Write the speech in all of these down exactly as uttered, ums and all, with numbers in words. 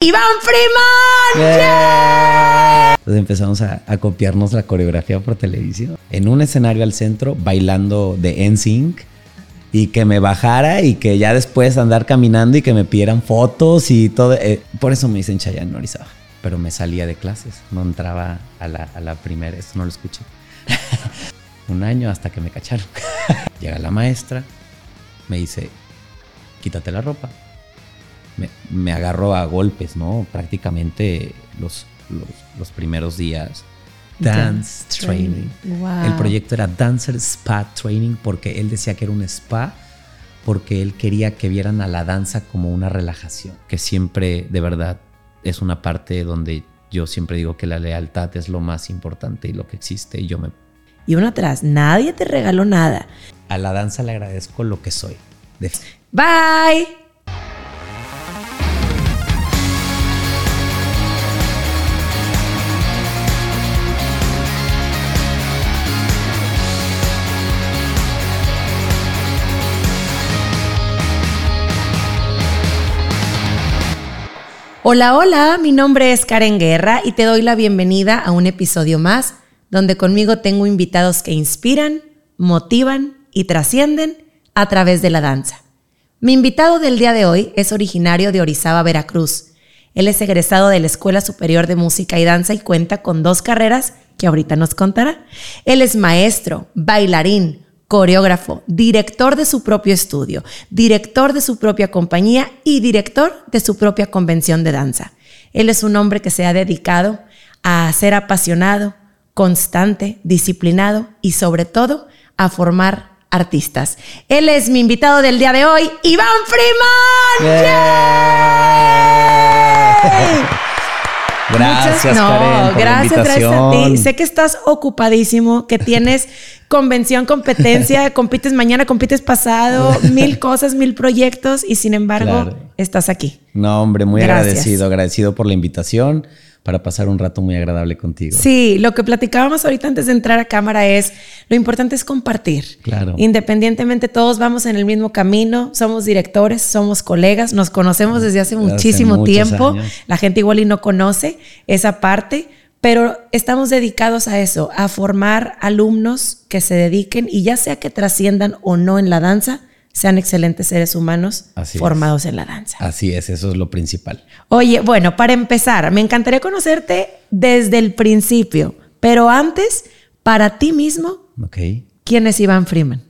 ¡Iván Freeman! Yeah. Entonces empezamos a, a copiarnos la coreografía por televisión. En un escenario al centro, bailando de N sync. Y que me bajara y que ya después andar caminando y que me pidieran fotos y todo. Eh, por eso me dicen Chayanne Orizaba. Pero me salía de clases, no entraba a la, a la primera. Esto no lo escuché. Un año hasta que me cacharon. Llega la maestra, me dice, quítate la ropa. Me, me agarró a golpes, ¿no? Prácticamente los, los, los primeros días. Dance, Dance Training. Training. Wow. El proyecto era Dancer Spa Training porque él decía que era un spa, porque él quería que vieran a la danza como una relajación. Que siempre, de verdad, es una parte donde yo siempre digo que la lealtad es lo más importante y lo que existe. Y yo me... Y uno atrás, nadie te regaló nada. A la danza le agradezco lo que soy. De... Bye. Hola, hola, mi nombre es Karen Guerra y te doy la bienvenida a un episodio más donde conmigo tengo invitados que inspiran, motivan y trascienden a través de la danza. Mi invitado del día de hoy es originario de Orizaba, Veracruz. Él es egresado de la Escuela Superior de Música y Danza y cuenta con dos carreras que ahorita nos contará. Él es maestro, bailarín, coreógrafo, director de su propio estudio, director de su propia compañía y director de su propia convención de danza. Él es un hombre que se ha dedicado a ser apasionado, constante, disciplinado y sobre todo a formar artistas. Él es mi invitado del día de hoy, Iván Freeman. Yeah. Yeah. Gracias, no, Karen, por gracias, la gracias a ti. Sé que estás ocupadísimo, que tienes convención, competencia, compites mañana, compites pasado, mil cosas, mil proyectos y sin embargo claro. Estás aquí. No, hombre, muy gracias. agradecido, agradecido por la invitación para pasar un rato muy agradable contigo. Sí, lo que platicábamos ahorita antes de entrar a cámara es, lo importante es compartir. Claro. Independientemente, todos vamos en el mismo camino, somos directores, somos colegas, nos conocemos desde hace, hace muchísimo tiempo. Años. La gente igual y no conoce esa parte, pero estamos dedicados a eso, a formar alumnos que se dediquen y ya sea que trasciendan o no en la danza, sean excelentes seres humanos Así formados es. en la danza. Así es, eso es lo principal. Oye, bueno, para empezar, me encantaría conocerte desde el principio, pero antes, para ti mismo, okay. ¿Quién es Iván Freeman?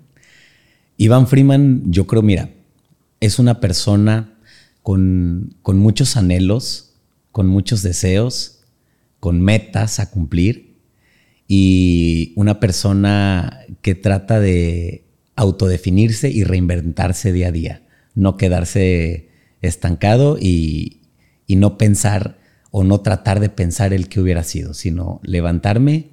Iván Freeman, yo creo, mira, es una persona con, con muchos anhelos, con muchos deseos, con metas a cumplir y una persona que trata de autodefinirse y reinventarse día a día, no quedarse estancado y, y no pensar o no tratar de pensar el que hubiera sido, sino levantarme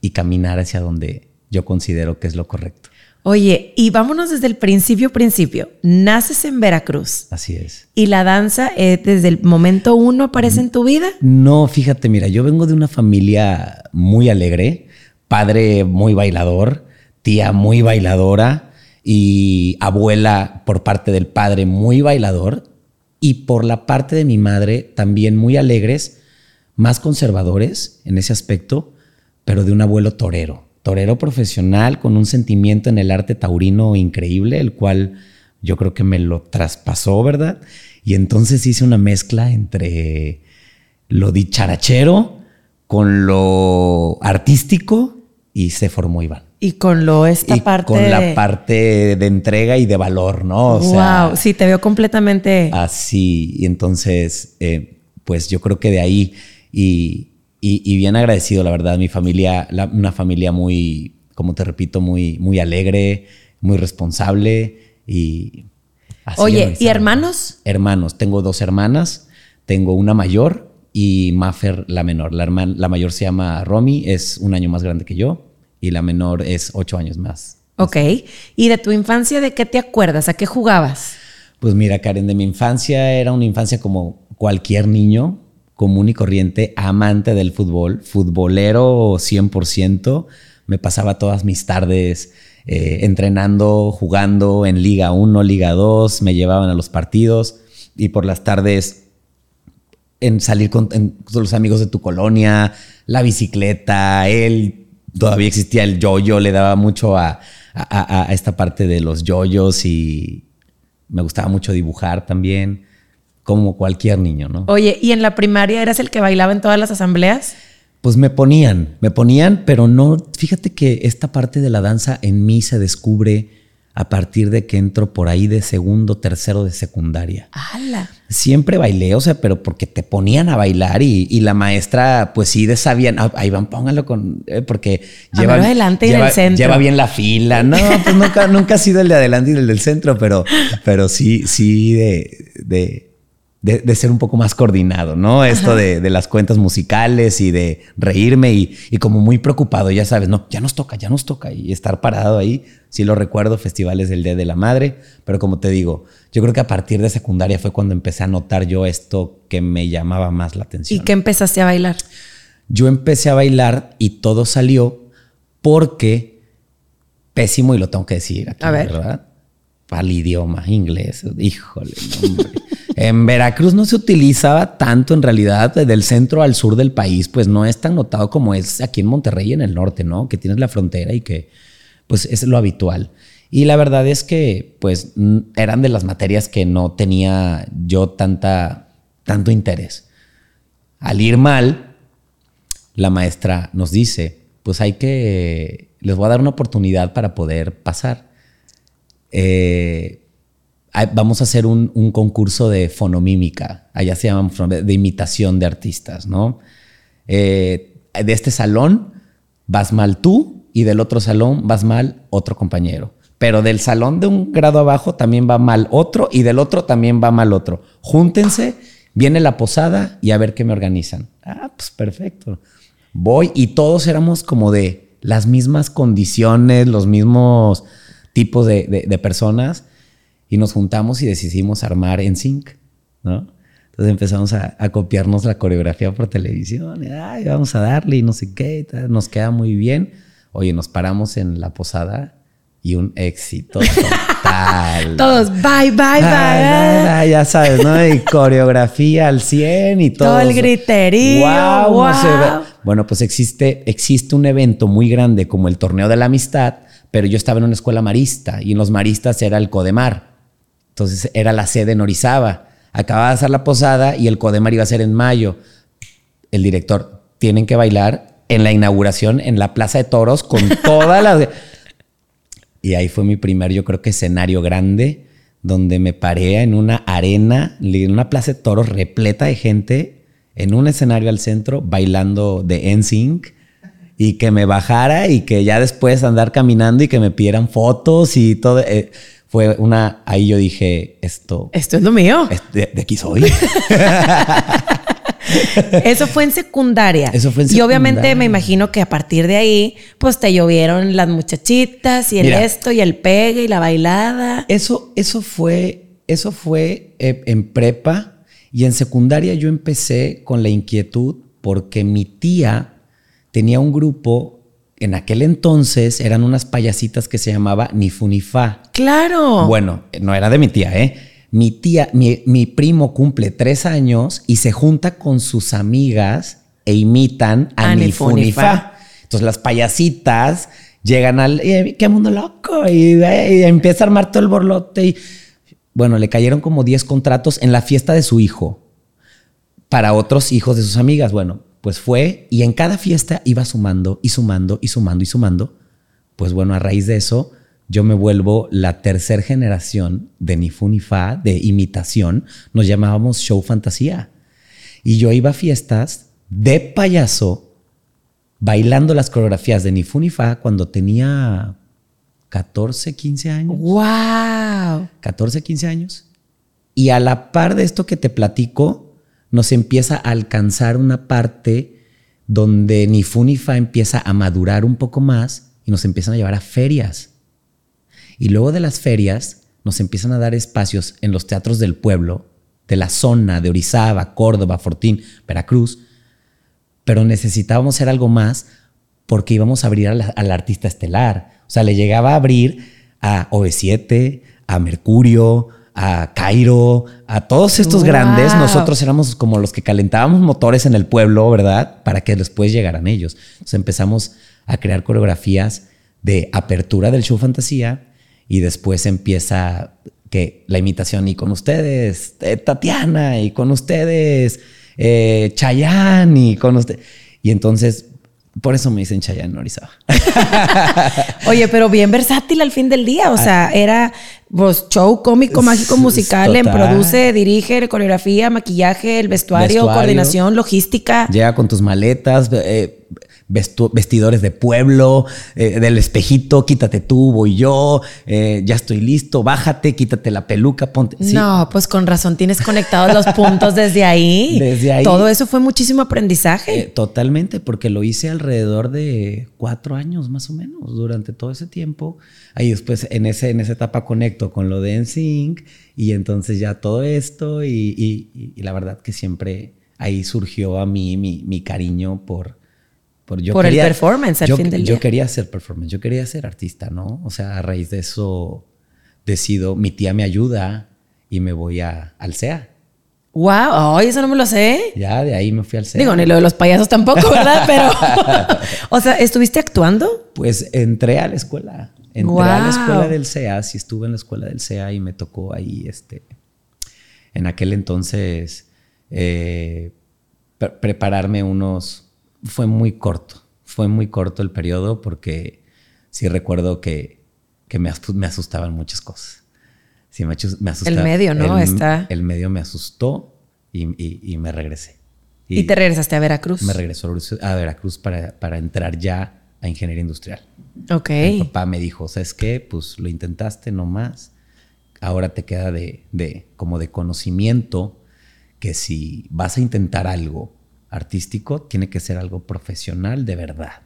y caminar hacia donde yo considero que es lo correcto. Oye, y vámonos desde el principio, principio. Naces en Veracruz. Así es. ¿Y la danza eh, desde el momento uno aparece en tu vida? No, fíjate, mira, yo vengo de una familia muy alegre, padre muy bailador, tía muy bailadora y abuela por parte del padre muy bailador y por la parte de mi madre también muy alegres, más conservadores en ese aspecto, pero de un abuelo torero, torero profesional con un sentimiento en el arte taurino increíble, el cual yo creo que me lo traspasó, ¿verdad? Y entonces hice una mezcla entre lo dicharachero con lo artístico y se formó Iván. Y con lo esta y parte... con la parte de entrega y de valor, ¿no? O wow, sea, sí, te veo completamente... Así, y entonces, eh, pues yo creo que de ahí, y, y, y bien agradecido, la verdad, mi familia, la, una familia muy, como te repito, muy, muy alegre, muy responsable, y... Así. Oye, ¿y hermanos? Hermanos, tengo dos hermanas, tengo una mayor y Mafer, la menor. La, herman, la mayor se llama Romy, es un año más grande que yo. Y la menor es ocho años más. Ok. ¿Y de tu infancia de qué te acuerdas? ¿A qué jugabas? Pues mira, Karen, de mi infancia era una infancia como cualquier niño, común y corriente, amante del fútbol, futbolero cien por ciento. Me pasaba todas mis tardes eh, entrenando, jugando en Liga uno, Liga dos, me llevaban a los partidos y por las tardes en salir con, en, con los amigos de tu colonia, la bicicleta, él todavía existía el yoyo, le daba mucho a, a, a esta parte de los yoyos y me gustaba mucho dibujar también, como cualquier niño, ¿no? Oye, ¿y en la primaria eras el que bailaba en todas las asambleas? Pues me ponían, me ponían, pero no, fíjate que esta parte de la danza en mí se descubre a partir de que entro por ahí de segundo, tercero de secundaria. ¡Hala! Siempre bailé, o sea, pero porque te ponían a bailar y, y la maestra, pues sí, sabían, ah, ahí van, póngalo con, eh, porque lleva, adelante lleva, y del centro. Lleva bien la fila. No, pues nunca, nunca ha sido el de adelante y el del centro, pero, pero sí, sí de... de De, de ser un poco más coordinado, ¿no? Ajá. Esto de, de las cuentas musicales y de reírme y, y como muy preocupado, ya sabes, no, ya nos toca, ya nos toca. Y estar parado ahí, sí lo recuerdo, festivales del Día de la Madre. Pero como te digo, yo creo que a partir de secundaria fue cuando empecé a notar yo esto que me llamaba más la atención. ¿Y qué empezaste a bailar? Yo empecé a bailar y todo salió porque, pésimo y lo tengo que decir aquí, a ver. ¿Verdad? Para el idioma inglés, híjole, hombre. En Veracruz no se utilizaba tanto en realidad, del centro al sur del país, pues no es tan notado como es aquí en Monterrey, en el norte, ¿no? Que tienes la frontera y que pues es lo habitual. Y la verdad es que pues eran de las materias que no tenía yo tanta, tanto interés. Al ir mal, la maestra nos dice, pues hay que, les voy a dar una oportunidad para poder pasar. Eh... Vamos a hacer un, un concurso de fonomímica, allá se llaman de imitación de artistas, ¿no? Eh, de este salón vas mal tú y del otro salón vas mal otro compañero. Pero del salón de un grado abajo también va mal otro y del otro también va mal otro. Júntense, viene la posada y a ver qué me organizan. Ah, pues perfecto. Voy y todos éramos como de las mismas condiciones, los mismos tipos de, de, de personas. Y nos juntamos y decidimos armar NSYNC, ¿no? Entonces empezamos a, a copiarnos la coreografía por televisión. Ay, vamos a darle y no sé qué. Nos queda muy bien. Oye, nos paramos en la posada y un éxito total. Todos, bye, bye, bye. Bye, bye, bye, ya sabes, ¿no? Y coreografía al cien y todo. Todo el griterío. Wow, wow. No sé. Bueno, pues existe, existe un evento muy grande como el Torneo de la Amistad, pero yo estaba en una escuela marista y en los maristas era el Codemar. Entonces era la sede en Orizaba. Acababa de hacer la posada y el Codemar iba a ser en mayo. El director, tienen que bailar en la inauguración en la Plaza de Toros con todas las... Y ahí fue mi primer, yo creo que escenario grande, donde me paré en una arena, en una Plaza de Toros repleta de gente, en un escenario al centro, bailando de NSYNC. Y que me bajara y que ya después andar caminando y que me pidieran fotos y todo... Eh, Fue una... Ahí yo dije, esto... Esto es lo mío. Es, de, de aquí soy. Eso fue en secundaria. Eso fue en secundaria. Y obviamente me imagino que a partir de ahí, pues te llovieron las muchachitas y el Mira, esto y el pegue y la bailada. Eso, eso fue, eso fue en prepa. Y en secundaria yo empecé con la inquietud porque mi tía tenía un grupo... En aquel entonces eran unas payasitas que se llamaba Nifunifá. ¡Claro! Bueno, no era de mi tía, ¿eh? Mi tía, mi, mi primo cumple tres años y se junta con sus amigas e imitan a, a Nifunifá. Nifunifá. Entonces las payasitas llegan al... ¡Qué mundo loco! Y, y empieza a armar todo el borlote. Y, bueno, le cayeron como diez contratos en la fiesta de su hijo para otros hijos de sus amigas. Bueno... Pues fue, y en cada fiesta iba sumando y sumando y sumando y sumando. Pues bueno, a raíz de eso, yo me vuelvo la tercera generación de Nifunifá, de imitación. Nos llamábamos Show Fantasía. Y yo iba a fiestas de payaso, bailando las coreografías de Nifunifá cuando tenía catorce, quince años. ¡Wow! catorce, quince años. Y a la par de esto que te platico, nos empieza a alcanzar una parte donde Nifunifá empieza a madurar un poco más y nos empiezan a llevar a ferias. Y luego de las ferias nos empiezan a dar espacios en los teatros del pueblo, de la zona, de Orizaba, Córdoba, Fortín, Veracruz. Pero necesitábamos hacer algo más porque íbamos a abrir al artista estelar. O sea, le llegaba a abrir a O V siete, a Mercurio, a Cairo, a todos estos wow. grandes. Nosotros éramos como los que calentábamos motores en el pueblo, ¿verdad? Para que después llegaran ellos. Entonces empezamos a crear coreografías de apertura del show fantasía y después empieza que la imitación y con ustedes, eh, Tatiana, y con ustedes, eh, Chayanne, y con ustedes. Y entonces... Por eso me dicen Chayanne Orizaba. Oye, pero bien versátil al fin del día. O sea, ah, era pues, show cómico, mágico, musical. Total. Produce, dirige, coreografía, maquillaje, el vestuario, vestuario, coordinación, logística. Llega con tus maletas, eh, vestu- vestidores de pueblo, eh, del espejito, quítate tú, voy yo, eh, ya estoy listo, bájate, quítate la peluca, ponte. ¿Sí? No, pues con razón tienes conectados los puntos desde ahí. Desde ahí. Todo eso fue muchísimo aprendizaje. Eh, totalmente, porque lo hice al alrededor de cuatro años más o menos durante todo ese tiempo. Ahí después en, ese, en esa etapa conecto con lo de N sync y entonces ya todo esto y, y, y la verdad que siempre ahí surgió a mí mi, mi cariño por... Por, yo por quería, el performance al yo, fin del día. Yo quería hacer performance, yo quería ser artista, ¿no? O sea, a raíz de eso decido, mi tía me ayuda y me voy a, al C E A. ¡Wow! ¡Ay, oh, eso no me lo sé! Ya, de ahí me fui al C E A. Digo, ni lo de los payasos tampoco, ¿verdad? Pero, o sea, ¿estuviste actuando? Pues entré a la escuela. Entré wow. a la escuela del C E A. Sí, estuve en la escuela del C E A y me tocó ahí, este... En aquel entonces, eh, pre- prepararme unos... Fue muy corto. Fue muy corto el periodo porque sí recuerdo que, que me, me asustaban muchas cosas. Sí, me asustó. El medio, ¿no? El, Está... el medio me asustó y, y, y me regresé. Y, ¿Y te regresaste a Veracruz? Me regresó a Veracruz para, para entrar ya a ingeniería industrial. Ok. Mi papá me dijo, ¿sabes qué? Pues lo intentaste nomás. Ahora te queda de, de, como de conocimiento que si vas a intentar algo artístico, tiene que ser algo profesional de verdad.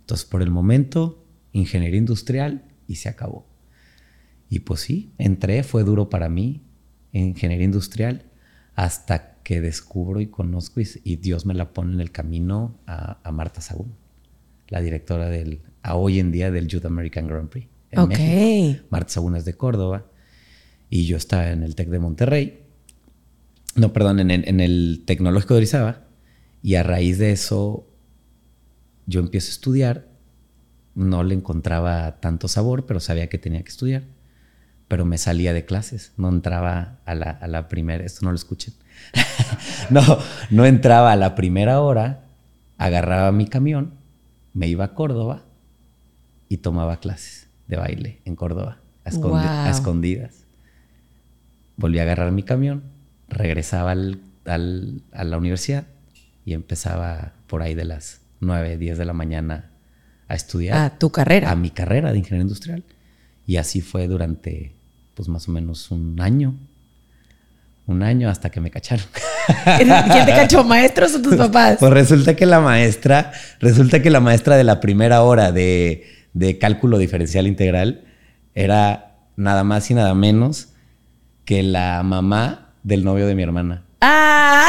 Entonces, por el momento, ingeniería industrial y se acabó. Y pues sí, entré, fue duro para mí, en ingeniería industrial, hasta que descubro y conozco y, y Dios me la pone en el camino a, a Marta Saúl, la directora del, a hoy en día del Youth American Grand Prix en okay. México. Marta Saúl es de Córdoba y yo estaba en el Tec de Monterrey, no, perdón, en, en el Tecnológico de Orizaba y a raíz de eso yo empiezo a estudiar, no le encontraba tanto sabor, pero sabía que tenía que estudiar. Pero me salía de clases, no entraba a la, a la primera, esto no lo escuchen, no, no entraba a la primera hora, agarraba mi camión, me iba a Córdoba y tomaba clases de baile en Córdoba, a, escondi- wow. a escondidas. Volví a agarrar mi camión, regresaba al, al, a la universidad y empezaba por ahí de las nueve, diez de la mañana a estudiar. ¿A tu carrera? A mi carrera de ingeniería industrial. Y así fue durante, pues más o menos un año. Un año hasta que me cacharon. ¿Quién te cachó? ¿Maestros o tus papás? Pues resulta que la maestra, resulta que la maestra de la primera hora de, de cálculo diferencial integral era nada más y nada menos que la mamá del novio de mi hermana. ¡Ah!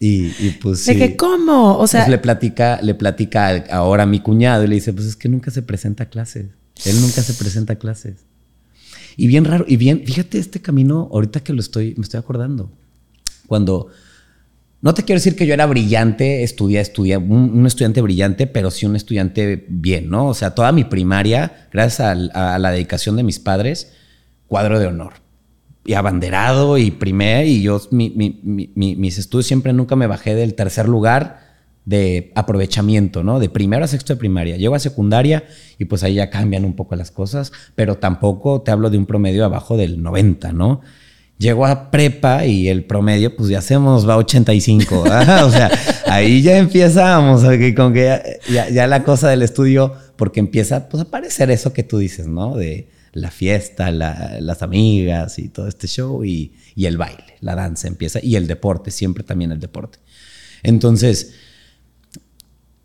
Y, y pues ¿de sí. que cómo? O sea, pues le platica, le platica ahora a mi cuñado y le dice, pues es que nunca se presenta a clases. Él nunca se presenta a clases. Y bien raro, y bien, fíjate este camino, ahorita que lo estoy, me estoy acordando. Cuando, no te quiero decir que yo era brillante, estudié, estudié, un, un estudiante brillante, pero sí un estudiante bien, ¿no? O sea, toda mi primaria, gracias a, a la dedicación de mis padres, cuadro de honor. Y abanderado y primer, y yo mi, mi, mi, mis estudios siempre nunca me bajé del tercer lugar de aprovechamiento, ¿no? De primero a sexto de primaria. Llego a secundaria y pues ahí ya cambian un poco las cosas, pero tampoco te hablo de un promedio abajo del noventa, ¿no? Llego a prepa y el promedio, pues ya hacemos, va a ochenta y cinco, ¿verdad? O sea, ahí ya empezamos con que ya, ya, ya la cosa del estudio, porque empieza pues, a aparecer eso que tú dices, ¿no? De la fiesta, la, las amigas y todo este show y, y el baile, la danza empieza y el deporte, siempre también el deporte. Entonces,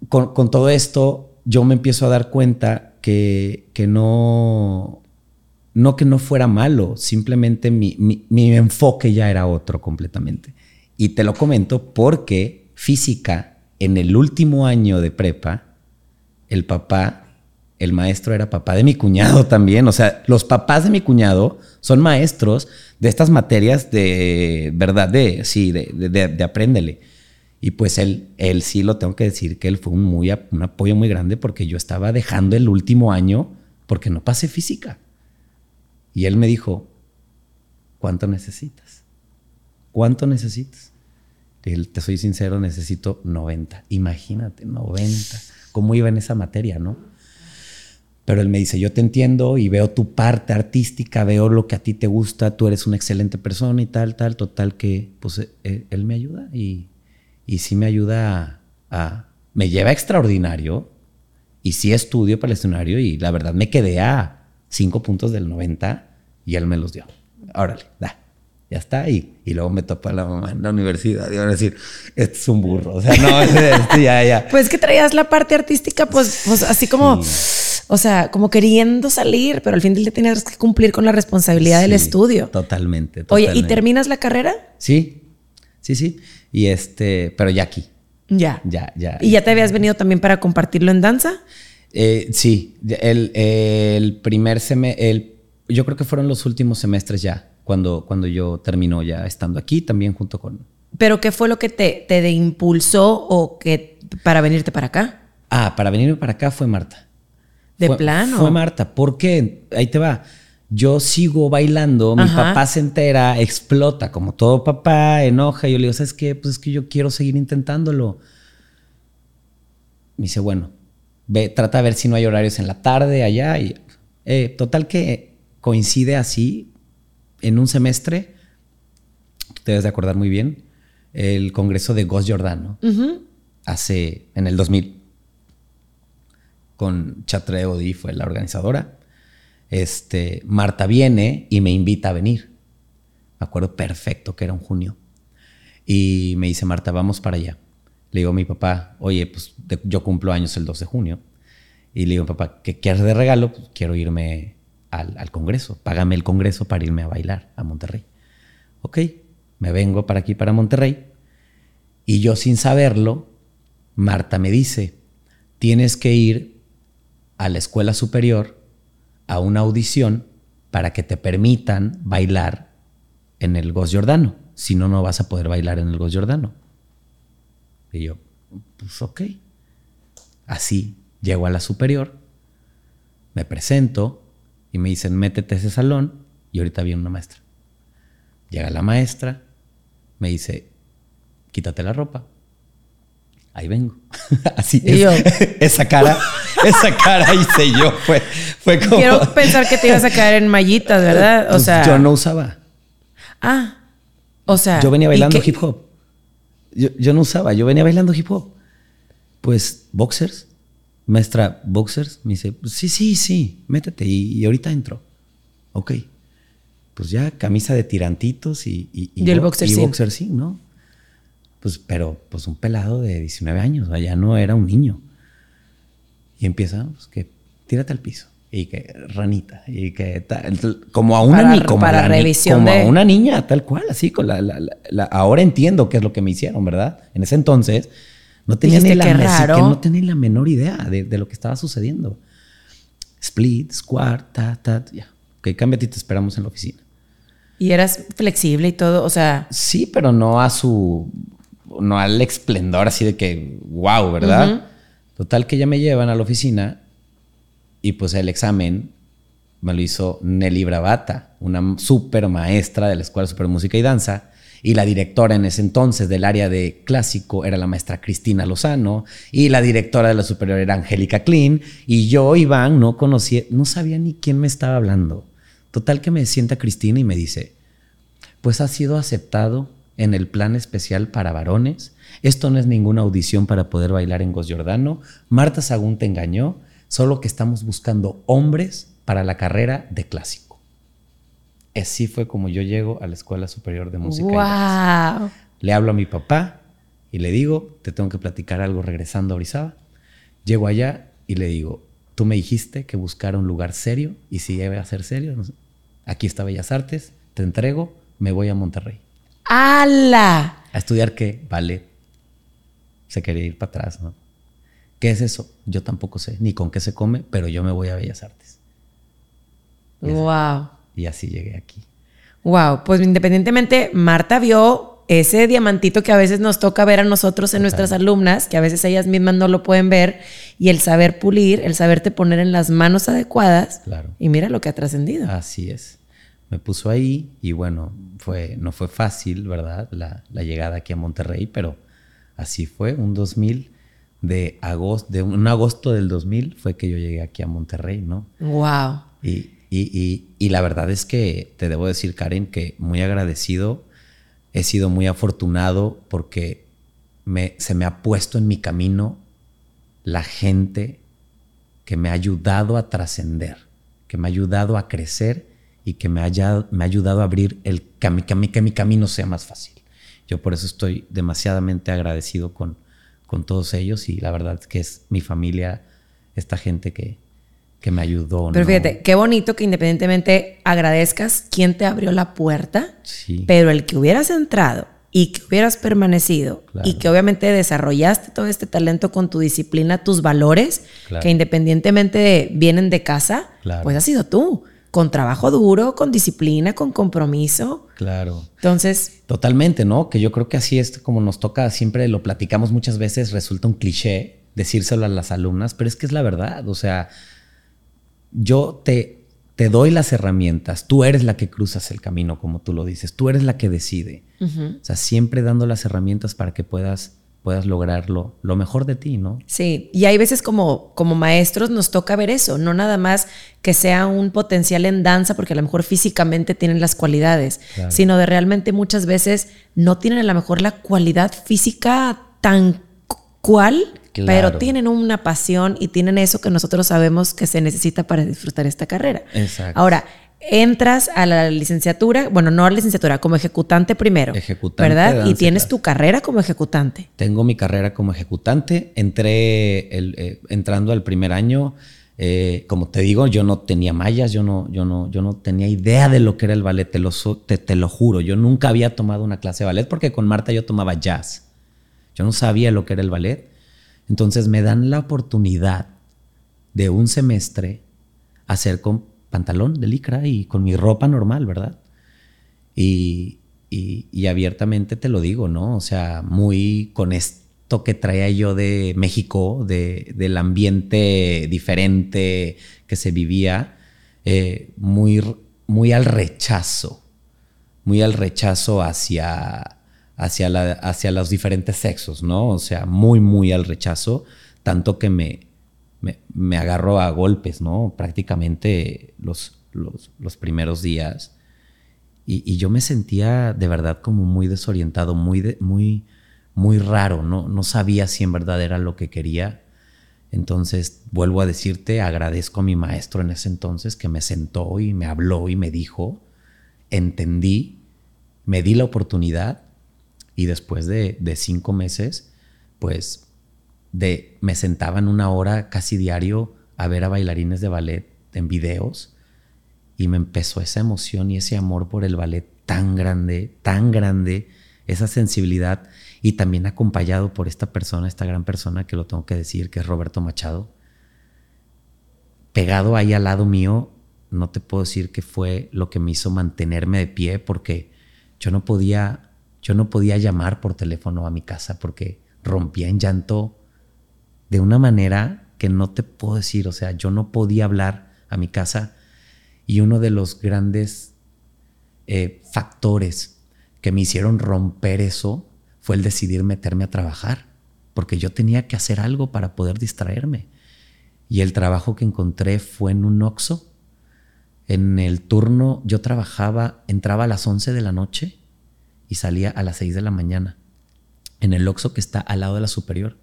con, con todo esto yo me empiezo a dar cuenta que, que no, no que no fuera malo, simplemente mi, mi, mi enfoque ya era otro completamente. Y te lo comento porque física, en el último año de prepa, el papá el maestro era papá de mi cuñado también. O sea, los papás de mi cuñado son maestros de estas materias de verdad, de sí, de, de, de, de apréndele. Y pues él, él sí lo tengo que decir que él fue un, muy, un apoyo muy grande, porque yo estaba dejando el último año porque no pasé física. Y él me dijo, ¿cuánto necesitas? ¿Cuánto necesitas? Él, te soy sincero, necesito noventa. Imagínate, noventa. ¿Cómo iba en esa materia, no? Pero él me dice, yo te entiendo y veo tu parte artística, veo lo que a ti te gusta, tú eres una excelente persona y tal, tal, total, que pues él, él me ayuda y... Y sí me ayuda a, a... Me lleva a extraordinario. Y sí estudio para el escenario. Y la verdad me quedé a cinco puntos del noventa. Y él me los dio. Órale, da. Ya está. Y, y luego me topa la mamá en la universidad. Y van a decir, este es un burro. O sea, no, este, este ya, ya. Pues que traías la parte artística, pues, pues así como... Sí. O sea, como queriendo salir. Pero al fin del día tenías que cumplir con la responsabilidad, sí, del estudio. Totalmente, totalmente. Oye, ¿y terminas la carrera? Sí, sí, sí. Y este, pero ya aquí. Ya. Ya, ya. ¿Y ya te habías venido también para compartirlo en danza? Eh, sí. El, el primer semestre, yo creo que fueron los últimos semestres ya, cuando, cuando yo terminó ya estando aquí también junto con... ¿Pero qué fue lo que te, te de impulsó o que para venirte para acá? Ah, para venirme para acá fue Marta. ¿De fue, plano? Fue Marta. ¿Por qué? Ahí te va. Yo sigo bailando, mi Ajá. papá se entera, explota, como todo papá, enoja. Yo le digo, ¿sabes qué? Pues es que yo quiero seguir intentándolo. Me dice, bueno, ve, trata de ver si no hay horarios en la tarde allá. Y, eh, total que coincide así en un semestre, te debes de acordar muy bien, el congreso de Gus Giordano, uh-huh. hace, en el dos mil, con Chatre Odí fue la organizadora. Este, Marta viene y me invita a venir. Me acuerdo perfecto que era un junio. Y me dice, Marta, vamos para allá. Le digo a mi papá, oye, pues de, yo cumplo años el dos de junio. Y le digo, papá, ¿qué quieres de regalo? Pues quiero irme al, al congreso. Págame el congreso para irme a bailar a Monterrey. Ok, me vengo para aquí, para Monterrey. Y yo sin saberlo, Marta me dice, tienes que ir a la escuela superior a una audición para que te permitan bailar en el Gus Giordano. Si no, no vas a poder bailar en el Gus Giordano. Y yo, pues ok. Así llego a la superior, me presento y me dicen, métete a ese salón y ahorita viene una maestra. Llega la maestra, me dice, quítate la ropa. Ahí vengo. Así es. Yo. Esa cara, esa cara hice yo. Fue, fue como... Quiero pensar que te ibas a caer en mallitas, ¿verdad? O pues sea... Yo no usaba. Ah, o sea... Yo venía bailando hip hop. Yo, yo no usaba, yo venía bailando hip hop. Pues, boxers. Maestra, boxers. Me dice, sí, sí, sí, métete. Y, y ahorita entro. Ok. Pues ya, camisa de tirantitos y... Y, y, ¿Y el boxer sí? Y boxer sí, ¿no? Pues, pero, pues un pelado de diecinueve años, allá no era un niño. Y empieza, pues, que tírate al piso. Y que ranita. Y que tal. Como a una niña. Como, para la, revisión como de... a una niña, tal cual, así. Con la, la, la, la, ahora entiendo qué es lo que me hicieron, ¿verdad? En ese entonces no tenía, ni la, mes, que no tenía ni la menor idea de, de lo que estaba sucediendo. Split, squat, ta, ta, ya. Yeah. Ok, cámbiate y te esperamos en la oficina. ¿Y eras flexible y todo? O sea. Sí, pero no a su. No al esplendor así de que wow, ¿verdad? Uh-huh. Total que ya me llevan a la oficina y pues el examen me lo hizo Nelly Bravata, una súper maestra de la Escuela Superior de Música y Danza, y la directora en ese entonces del área de clásico era la maestra Cristina Lozano, y la directora de la superior era Angélica Klein, y yo, Iván, no conocía, no sabía ni quién me estaba hablando. Total que me sienta Cristina y me dice, pues ha sido aceptado en el plan especial para varones. Esto no es ninguna audición para poder bailar en Gus Giordano. Marta Saúl te engañó, solo que estamos buscando hombres para la carrera de clásico. Así fue como yo llego a la Escuela Superior de Música wow. y Danza. Le hablo a mi papá y le digo, te tengo que platicar algo regresando a Orizaba. Llego allá y le digo, tú me dijiste que buscara un lugar serio y si debe ser serio, no sé. Aquí está Bellas Artes, te entrego, me voy a Monterrey. ¡Hala! ¿A estudiar qué? Vale. Se quería ir para atrás, ¿no? ¿Qué es eso? Yo tampoco sé ni con qué se come, pero yo me voy a Bellas Artes. Y ¡wow! Así, y así llegué aquí. ¡Wow! Pues independientemente, Marta vio ese diamantito que a veces nos toca ver a nosotros en nuestras alumnas, que a veces ellas mismas no lo pueden ver, y el saber pulir, el saberte poner en las manos adecuadas. Claro. Y mira lo que ha trascendido. Así es. Me puso ahí y bueno, fue, no fue fácil, ¿verdad? La, la llegada aquí a Monterrey, pero así fue. Un dos mil de agosto, de un agosto del dos mil fue que yo llegué aquí a Monterrey, ¿no? ¡Wow! Y, y, y, y la verdad es que te debo decir, Karen, que muy agradecido, he sido muy afortunado porque me, se me ha puesto en mi camino la gente que me ha ayudado a trascender, que me ha ayudado a crecer y que me, haya, me ha ayudado a abrir el cami, cami, que mi camino sea más fácil. Yo por eso estoy demasiadamente agradecido con, con todos ellos y la verdad es que es mi familia, esta gente que, que me ayudó. Pero ¿no? Fíjate, qué bonito que independientemente agradezcas quién te abrió la puerta, sí, pero el que hubieras entrado y que hubieras permanecido, claro, y que obviamente desarrollaste todo este talento con tu disciplina, tus valores, claro, que independientemente de, vienen de casa, claro, pues has sido tú. Con trabajo duro, con disciplina, con compromiso. Claro. Entonces... Totalmente, ¿no? Que yo creo que así es como nos toca, siempre lo platicamos muchas veces, resulta un cliché decírselo a las alumnas, pero es que es la verdad. O sea, yo te, te doy las herramientas, tú eres la que cruzas el camino, como tú lo dices, tú eres la que decide. Uh-huh. O sea, siempre dando las herramientas para que puedas... puedas lograrlo, lo mejor de ti, ¿no? Sí, y hay veces como, como maestros nos toca ver eso, no nada más que sea un potencial en danza porque a lo mejor físicamente tienen las cualidades, claro, sino de realmente muchas veces no tienen a lo mejor la cualidad física tan cual, claro, pero tienen una pasión y tienen eso que nosotros sabemos que se necesita para disfrutar esta carrera. Exacto. Ahora, entras a la licenciatura, bueno, no a la licenciatura, como ejecutante primero, ejecutante, ¿verdad? Y tienes tu carrera como ejecutante. Tengo mi carrera como ejecutante. Entré, el, eh, entrando al primer año, eh, como te digo, yo no tenía mallas, yo no, yo no, yo no tenía idea de lo que era el ballet, te lo, te, te lo juro. Yo nunca había tomado una clase de ballet porque con Marta yo tomaba jazz. Yo no sabía lo que era el ballet. Entonces me dan la oportunidad de un semestre hacer con pantalón de licra y con mi ropa normal, ¿verdad? Y, y, y abiertamente te lo digo, ¿no? O sea, muy con esto que traía yo de México, de, del ambiente diferente que se vivía, eh, muy, muy al rechazo, muy al rechazo hacia, hacia, la, hacia los diferentes sexos, ¿no? O sea, muy, muy al rechazo, tanto que me... Me, me agarro a golpes, ¿no? Prácticamente los, los, los primeros días. Y, y yo me sentía de verdad como muy desorientado, muy, de, muy, muy raro, ¿no? No sabía si en verdad era lo que quería. Entonces, vuelvo a decirte, agradezco a mi maestro en ese entonces que me sentó y me habló y me dijo. Entendí, me di la oportunidad y después de, de cinco meses, pues... De, me sentaban una hora casi diario a ver a bailarines de ballet en videos y me empezó esa emoción y ese amor por el ballet tan grande, tan grande, esa sensibilidad y también acompañado por esta persona, esta gran persona que lo tengo que decir, que es Roberto Machado. Pegado ahí al lado mío, no te puedo decir que fue lo que me hizo mantenerme de pie porque yo no podía, yo no podía llamar por teléfono a mi casa porque rompía en llanto de una manera que no te puedo decir. O sea, yo no podía hablar a mi casa y uno de los grandes eh, factores que me hicieron romper eso fue el decidir meterme a trabajar porque yo tenía que hacer algo para poder distraerme y el trabajo que encontré fue en un Oxxo. En el turno yo trabajaba, entraba a las once de la noche y salía a las seis de la mañana en el Oxxo que está al lado de la Superior.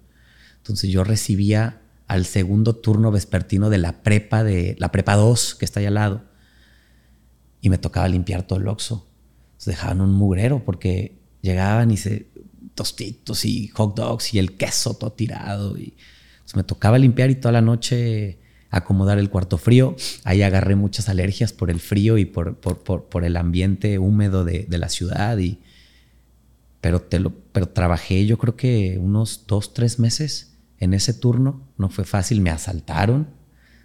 Entonces yo recibía al segundo turno vespertino de la prepa, de la prepa dos, que está ahí al lado. Y me tocaba limpiar todo el Oxxo. Entonces dejaban un mugrero porque llegaban y se tostitos y hot dogs y el queso todo tirado. Y entonces me tocaba limpiar y toda la noche acomodar el cuarto frío. Ahí agarré muchas alergias por el frío y por, por, por, por el ambiente húmedo de, de la ciudad. Y, pero, te lo, pero trabajé yo creo que unos dos, tres meses en ese turno no fue fácil, me asaltaron.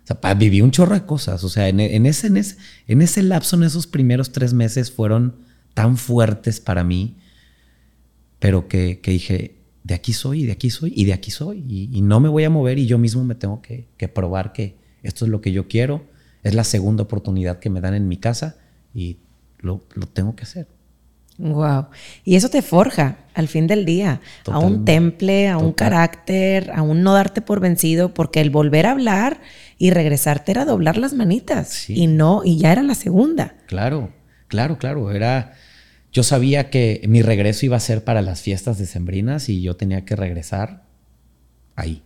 O sea, pa, viví un chorro de cosas. O sea, en, en, ese, en, ese, en ese lapso, en esos primeros tres meses fueron tan fuertes para mí, pero que, que dije, de aquí soy, de aquí soy y de aquí soy. Y, y no me voy a mover y yo mismo me tengo que, que probar que esto es lo que yo quiero. Es la segunda oportunidad que me dan en mi casa y lo, lo tengo que hacer. Wow. Y eso te forja al fin del día. Totalmente. A un temple, a Total. un carácter, a un no darte por vencido, porque el volver a hablar y regresarte era doblar las manitas. Sí. Y no, y ya era la segunda. Claro, claro, claro. Era, yo sabía que mi regreso iba a ser para las fiestas decembrinas y yo tenía que regresar ahí.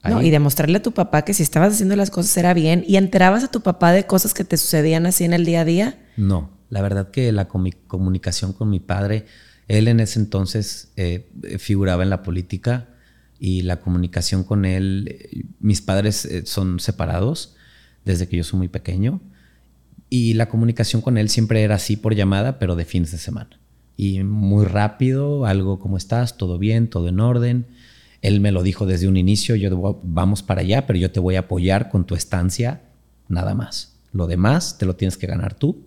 ahí. No, y demostrarle a tu papá que si estabas haciendo las cosas era bien. ¿Y enterabas a tu papá de cosas que te sucedían así en el día a día? No. La verdad que la comunicación con mi padre, él en ese entonces eh, figuraba en la política y la comunicación con él, eh, mis padres eh, son separados desde que yo soy muy pequeño y la comunicación con él siempre era así por llamada, pero de fines de semana. Y muy rápido, algo como estás, todo bien, todo en orden. Él me lo dijo desde un inicio, yo debo, vamos para allá, pero yo te voy a apoyar con tu estancia, nada más. Lo demás te lo tienes que ganar tú.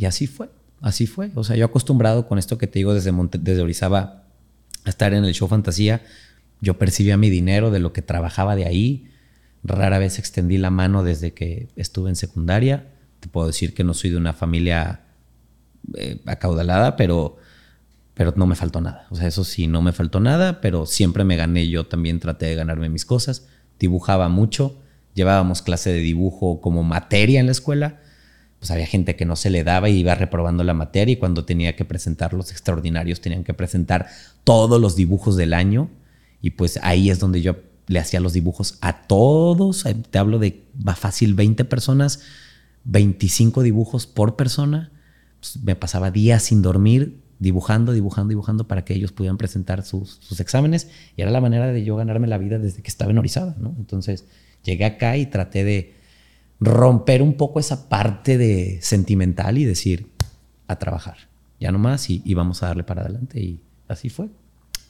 Y así fue, así fue. O sea, yo acostumbrado con esto que te digo desde, Monte- desde Orizaba a estar en el show Fantasía, yo percibía mi dinero de lo que trabajaba de ahí. Rara vez extendí la mano desde que estuve en secundaria. Te puedo decir que no soy de una familia eh, acaudalada, pero, pero no me faltó nada. O sea, eso sí, no me faltó nada, pero siempre me gané. Yo también traté de ganarme mis cosas. Dibujaba mucho. Llevábamos clase de dibujo como materia en la escuela. Pues había gente que no se le daba y iba reprobando la materia y cuando tenía que presentar los extraordinarios tenían que presentar todos los dibujos del año y pues ahí es donde yo le hacía los dibujos a todos. Te hablo de va fácil veinte personas, veinticinco dibujos por persona. Pues me pasaba días sin dormir dibujando, dibujando, dibujando para que ellos pudieran presentar sus, sus exámenes y era la manera de yo ganarme la vida desde que estaba en Orizaba, ¿no? Entonces llegué acá y traté de romper un poco esa parte de sentimental y decir a trabajar, ya nomás y, y vamos a darle para adelante y así fue.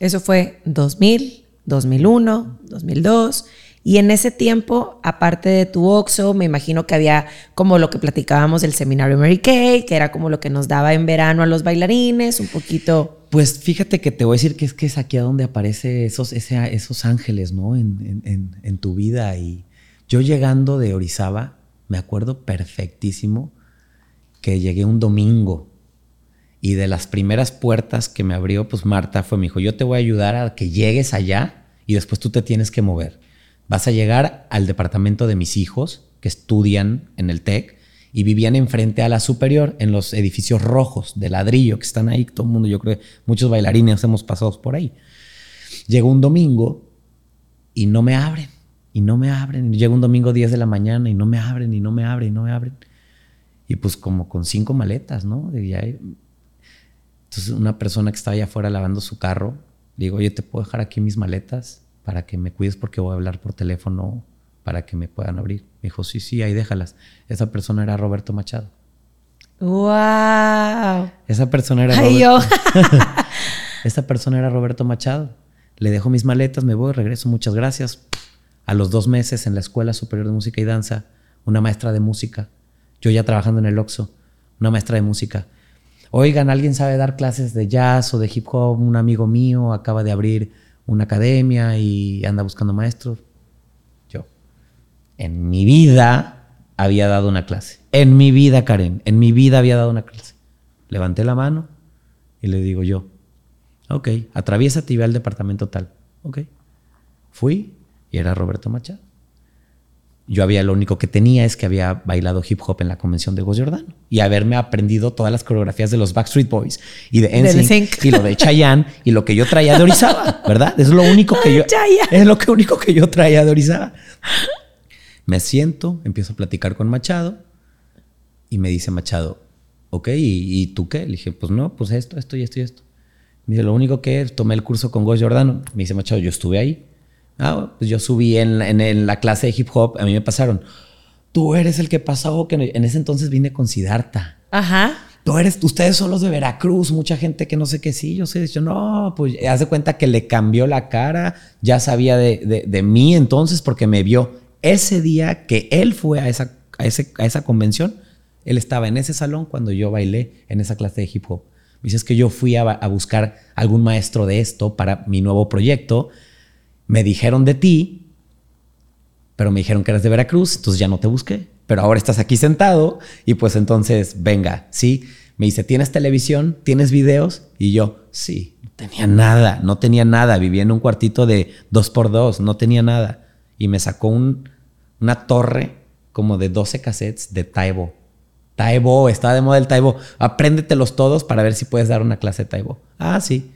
Eso fue dos mil, dos mil uno, dos mil dos y en ese tiempo, aparte de tu Oxxo, me imagino que había como lo que platicábamos del seminario Mary Kay, que era como lo que nos daba en verano a los bailarines, un poquito. Pues fíjate que te voy a decir que es que es aquí a donde aparecen esos, ese, esos ángeles, ¿no? En, en, en tu vida y yo llegando de Orizaba, me acuerdo perfectísimo que llegué un domingo y de las primeras puertas que me abrió, pues Marta fue, me dijo, yo te voy a ayudar a que llegues allá y después tú te tienes que mover. Vas a llegar al departamento de mis hijos que estudian en el TEC y vivían enfrente a la superior en los edificios rojos de ladrillo que están ahí todo el mundo. Yo creo que muchos bailarines hemos pasado por ahí. Llegó un domingo y no me abren. Y no me abren. Llega un domingo diez de la mañana y no me abren, y no me abren, y no me abren. Y pues como con cinco maletas, ¿no? Entonces una persona que estaba allá afuera lavando su carro, le digo, oye, ¿te puedo dejar aquí mis maletas para que me cuides porque voy a hablar por teléfono para que me puedan abrir? Me dijo, sí, sí, ahí déjalas. Esa persona era Roberto Machado. ¡Wow! Esa persona era Roberto. ¡Ay, yo! Esa persona era Roberto Machado. Le dejo mis maletas, me voy, regreso, muchas gracias. A los dos meses en la Escuela Superior de Música y Danza, una maestra de música, yo ya trabajando en el Oxxo, una maestra de música. Oigan, ¿alguien sabe dar clases de jazz o de hip hop? Un amigo mío acaba de abrir una academia y anda buscando maestros. Yo, en mi vida había dado una clase. En mi vida, Karen, en mi vida había dado una clase. Levanté la mano y le digo yo, ok, atraviésate y ve al departamento tal. Ok, fui. Y era Roberto Machado. Yo había, lo único que tenía es que había bailado hip hop en la convención de Gus Giordano y haberme aprendido todas las coreografías de los Backstreet Boys y de N Sync y lo de Chayanne y lo que yo traía de Orizaba, ¿verdad? Es lo único que yo, es lo que único que yo traía de Orizaba. Me siento, empiezo a platicar con Machado y me dice Machado, ok, ¿y, y tú qué? Le dije, pues no, pues esto, esto y esto y esto. Me dice, lo único que es, tomé el curso con Gus Giordano. Me dice Machado, yo estuve ahí. Ah, pues yo subí en, en, en la clase de hip hop, a mí me pasaron. Tú eres el que pasó, que en ese entonces vine con Siddhartha. Ajá. no eres, ustedes son los de Veracruz, mucha gente que no sé qué, sí, yo sé, yo no, pues haz de cuenta que le cambió la cara, ya sabía de, de, de mí entonces porque me vio ese día que él fue a esa, a, ese, a esa convención, él estaba en ese salón cuando yo bailé en esa clase de hip hop. Me dice, es que yo fui a, a buscar algún maestro de esto para mi nuevo proyecto, me dijeron de ti, pero me dijeron que eras de Veracruz, entonces ya no te busqué. Pero ahora estás aquí sentado y pues entonces, venga, ¿sí? Me dice, ¿tienes televisión? ¿Tienes videos? Y yo, sí, no tenía nada, no tenía nada. Vivía en un cuartito de dos por dos, no tenía nada. Y me sacó un, una torre como de doce cassettes de Taibo. Taibo, está de moda el Taibo. Apréndetelos todos para ver si puedes dar una clase de Taibo. Ah, sí.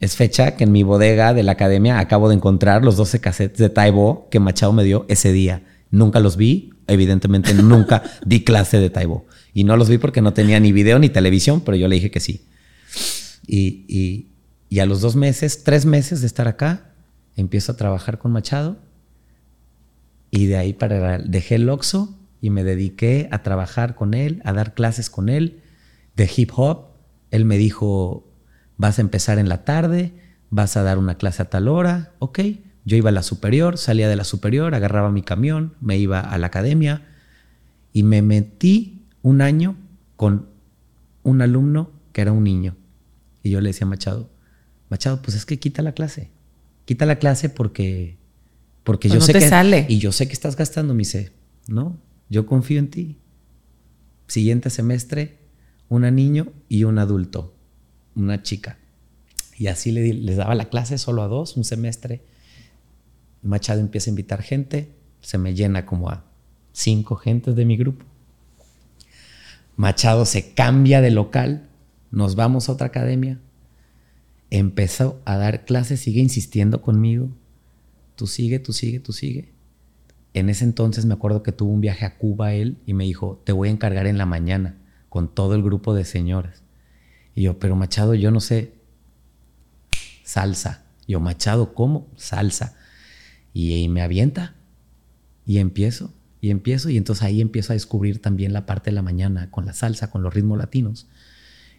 Es fecha que en mi bodega de la academia acabo de encontrar los doce cassettes de Taibo que Machado me dio ese día. Nunca los vi. Evidentemente nunca di clase de Taibo. Y no los vi porque no tenía ni video ni televisión, pero yo le dije que sí. Y, y, y a los dos meses, tres meses de estar acá, empiezo a trabajar con Machado. Y de ahí para dejé el Oxxo y me dediqué a trabajar con él, a dar clases con él de hip hop. Él me dijo, vas a empezar en la tarde, vas a dar una clase a tal hora. Ok. Yo iba a la superior, salía de la superior, agarraba mi camión, me iba a la academia y me metí un año con un alumno que era un niño. Y yo le decía a Machado, Machado, pues es que quita la clase. Quita la clase porque, porque yo no sé te que... sale. Y yo sé que estás gastando, me dice, no, yo confío en ti. Siguiente semestre, una niño y un adulto, una chica. Y así le, les daba la clase solo a dos, un semestre. Machado empieza a invitar gente, se me llena como a cinco gentes de mi grupo. Machado se cambia de local, nos vamos a otra academia. Empezó a dar clases, sigue insistiendo conmigo. Tú sigue, tú sigue, tú sigue. En ese entonces me acuerdo que tuvo un viaje a Cuba él y me dijo, te voy a encargar en la mañana con todo el grupo de señoras. Y yo, pero Machado, yo no sé. Salsa. Yo, Machado, ¿cómo? Salsa. Y, y me avienta y empiezo y empiezo y entonces ahí empiezo a descubrir también la parte de la mañana con la salsa, con los ritmos latinos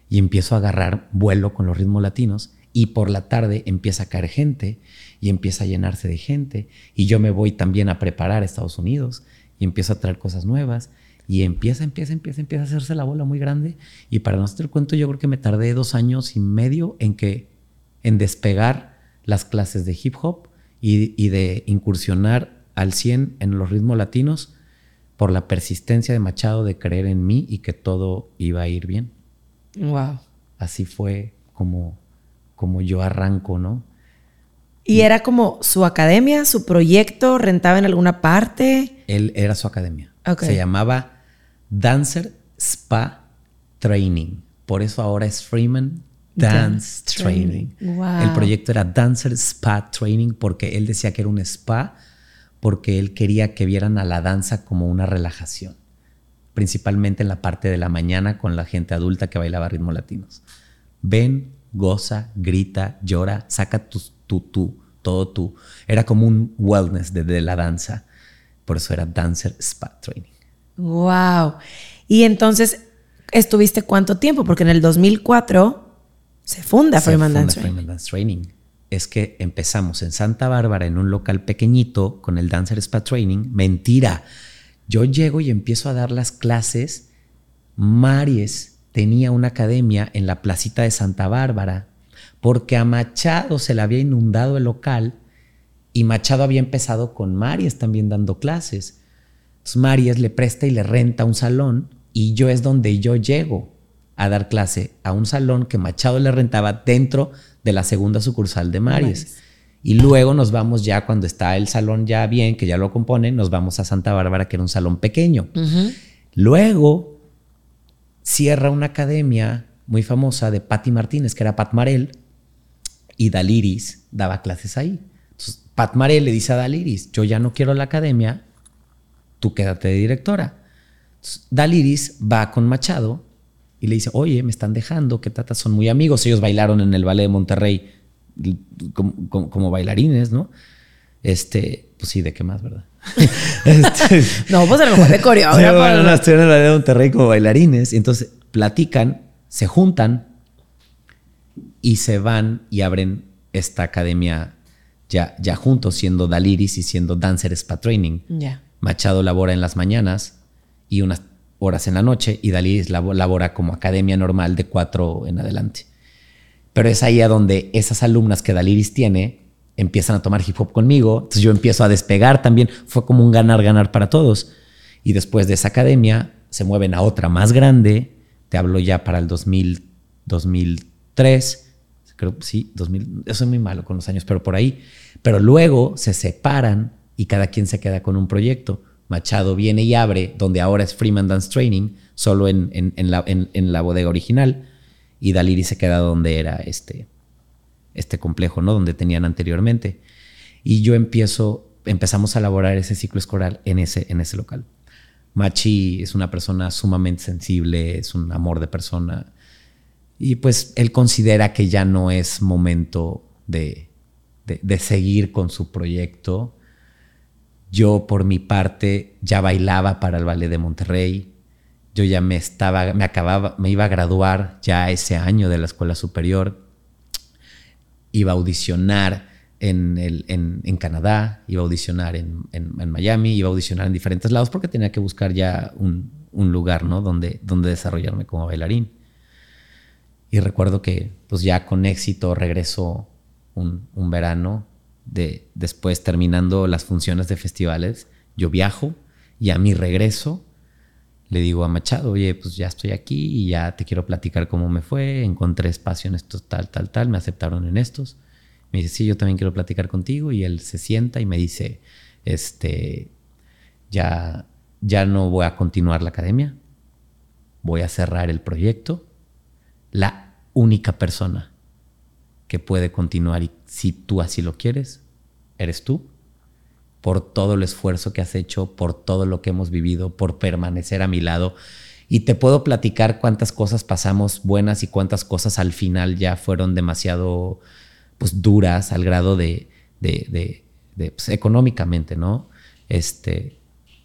y empiezo a agarrar vuelo con los ritmos latinos y por la tarde empieza a caer gente y empieza a llenarse de gente y yo me voy también a preparar a Estados Unidos y empiezo a traer cosas nuevas y empieza, empieza, empieza, empieza a hacerse la bola muy grande y para no hacer el cuento yo creo que me tardé dos años y medio en, que, en despegar las clases de hip hop y de incursionar al cien en los ritmos latinos por la persistencia de Machado de creer en mí y que todo iba a ir bien. Wow. Así fue como, como yo arranco, ¿no? ¿Y, ¿Y era como su academia, su proyecto, rentaba en alguna parte? Él era su academia. Okay. Se llamaba Dancer Spa Training. Por eso ahora es Freeman Dance Training. Training. Wow. El proyecto era Dancer Spa Training porque él decía que era un spa porque él quería que vieran a la danza como una relajación, principalmente en la parte de la mañana con la gente adulta que bailaba ritmos latinos. Ven, goza, grita, llora, saca tu, tu, tu, todo tú. Era como un wellness de, de la danza. Por eso era Dancer Spa Training. Wow. Y entonces, ¿estuviste cuánto tiempo? Porque en el dos mil cuatro... Se funda Freeman Dance Training. Freeman Dance Training. Es que empezamos en Santa Bárbara, en un local pequeñito, con el Dancer Spa Training. Mentira. Yo llego y empiezo a dar las clases. Maries tenía una academia en la placita de Santa Bárbara, porque a Machado se le había inundado el local y Machado había empezado con Maries también dando clases. Entonces Maries le presta y le renta un salón y yo es donde yo llego a dar clase a un salón que Machado le rentaba dentro de la segunda sucursal de Maries. Y luego nos vamos ya, cuando está el salón ya bien, que ya lo componen, nos vamos a Santa Bárbara, que era un salón pequeño. Uh-huh. Luego cierra una academia muy famosa de Patty Martínez, que era Pat Marell, y Daliris daba clases ahí. Entonces, Pat Marell le dice a Daliris, yo ya no quiero la academia, tú quédate de directora. Entonces, Daliris va con Machado y le dice, oye, me están dejando, que tatas son muy amigos. Ellos bailaron en el Ballet de Monterrey como, como, como bailarines, ¿no? Este, pues sí, ¿de qué más, verdad? este, no, pues a lo mejor de coreógrafo. No, no, no, estuvieron en el Ballet de Monterrey como bailarines. Entonces, platican, se juntan y se van y abren esta academia ya, ya juntos, siendo Daliris y siendo Dancer Spa Training. Yeah. Machado labora en las mañanas y unas horas en la noche, y Daliris labora como academia normal de cuatro en adelante. Pero es ahí a donde esas alumnas que Daliris tiene empiezan a tomar hip hop conmigo. Entonces yo empiezo a despegar también. Fue como un ganar-ganar para todos. Y después de esa academia se mueven a otra más grande. Te hablo ya para el dos mil, dos mil tres. Creo que sí, dos mil. Eso es muy malo con los años, pero por ahí. Pero luego se separan y cada quien se queda con un proyecto. Machado viene y abre, donde ahora es Freeman Dance Training, solo en, en, en, la, en, en la bodega original. Y Daliri se queda donde era este, este complejo, ¿no? Donde tenían anteriormente. Y yo empiezo, empezamos a elaborar ese ciclo escolar en ese, en ese local. Machi es una persona sumamente sensible, es un amor de persona. Y pues él considera que ya no es momento de, de, de seguir con su proyecto. Yo, por mi parte, ya bailaba para el Ballet de Monterrey. Yo ya me estaba, me acababa, me iba a graduar ya ese año de la Escuela Superior. Iba a audicionar en, el, en, en Canadá, iba a audicionar en, en, en Miami, iba a audicionar en diferentes lados porque tenía que buscar ya un, un lugar, ¿no? donde, donde desarrollarme como bailarín. Y recuerdo que pues ya con éxito regresó un, un verano. De, después, terminando las funciones de festivales, yo viajo y a mi regreso le digo a Machado, oye, pues ya estoy aquí y ya te quiero platicar cómo me fue, encontré espacio en estos tal, tal, tal, me aceptaron en estos. Me dice, sí, yo también quiero platicar contigo. Y él se sienta y me dice, este, ya, ya no voy a continuar la academia, voy a cerrar el proyecto. La única persona que puede continuar, y si tú así lo quieres, eres tú. Por todo el esfuerzo que has hecho, por todo lo que hemos vivido, por permanecer a mi lado. Y te puedo platicar cuántas cosas pasamos buenas y cuántas cosas al final ya fueron demasiado pues, duras al grado de, de, de, de pues, económicamente, ¿no? Este,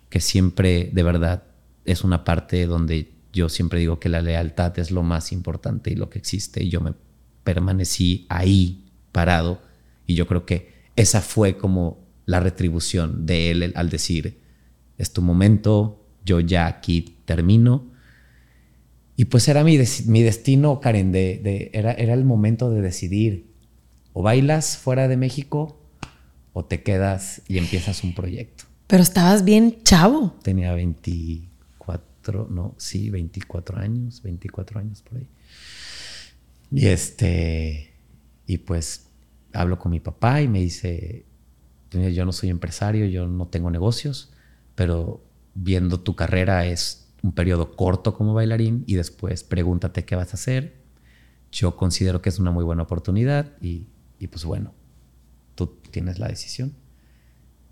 que siempre, de verdad, es una parte donde yo siempre digo que la lealtad es lo más importante y lo que existe. Y yo me permanecí ahí, parado. Y yo creo que esa fue como la retribución de él al decir, es tu momento, yo ya aquí termino. Y pues era mi, de- mi destino, Karen, de, de, era, era el momento de decidir, o bailas fuera de México o te quedas y empiezas un proyecto. Pero estabas bien chavo. Tenía veinticuatro, no, sí, veinticuatro años, veinticuatro años por ahí. Y, este, y pues hablo con mi papá y me dice, yo no soy empresario, yo no tengo negocios, pero viendo tu carrera es un periodo corto como bailarín y después pregúntate qué vas a hacer. Yo considero que es una muy buena oportunidad y, y pues bueno, tú tienes la decisión.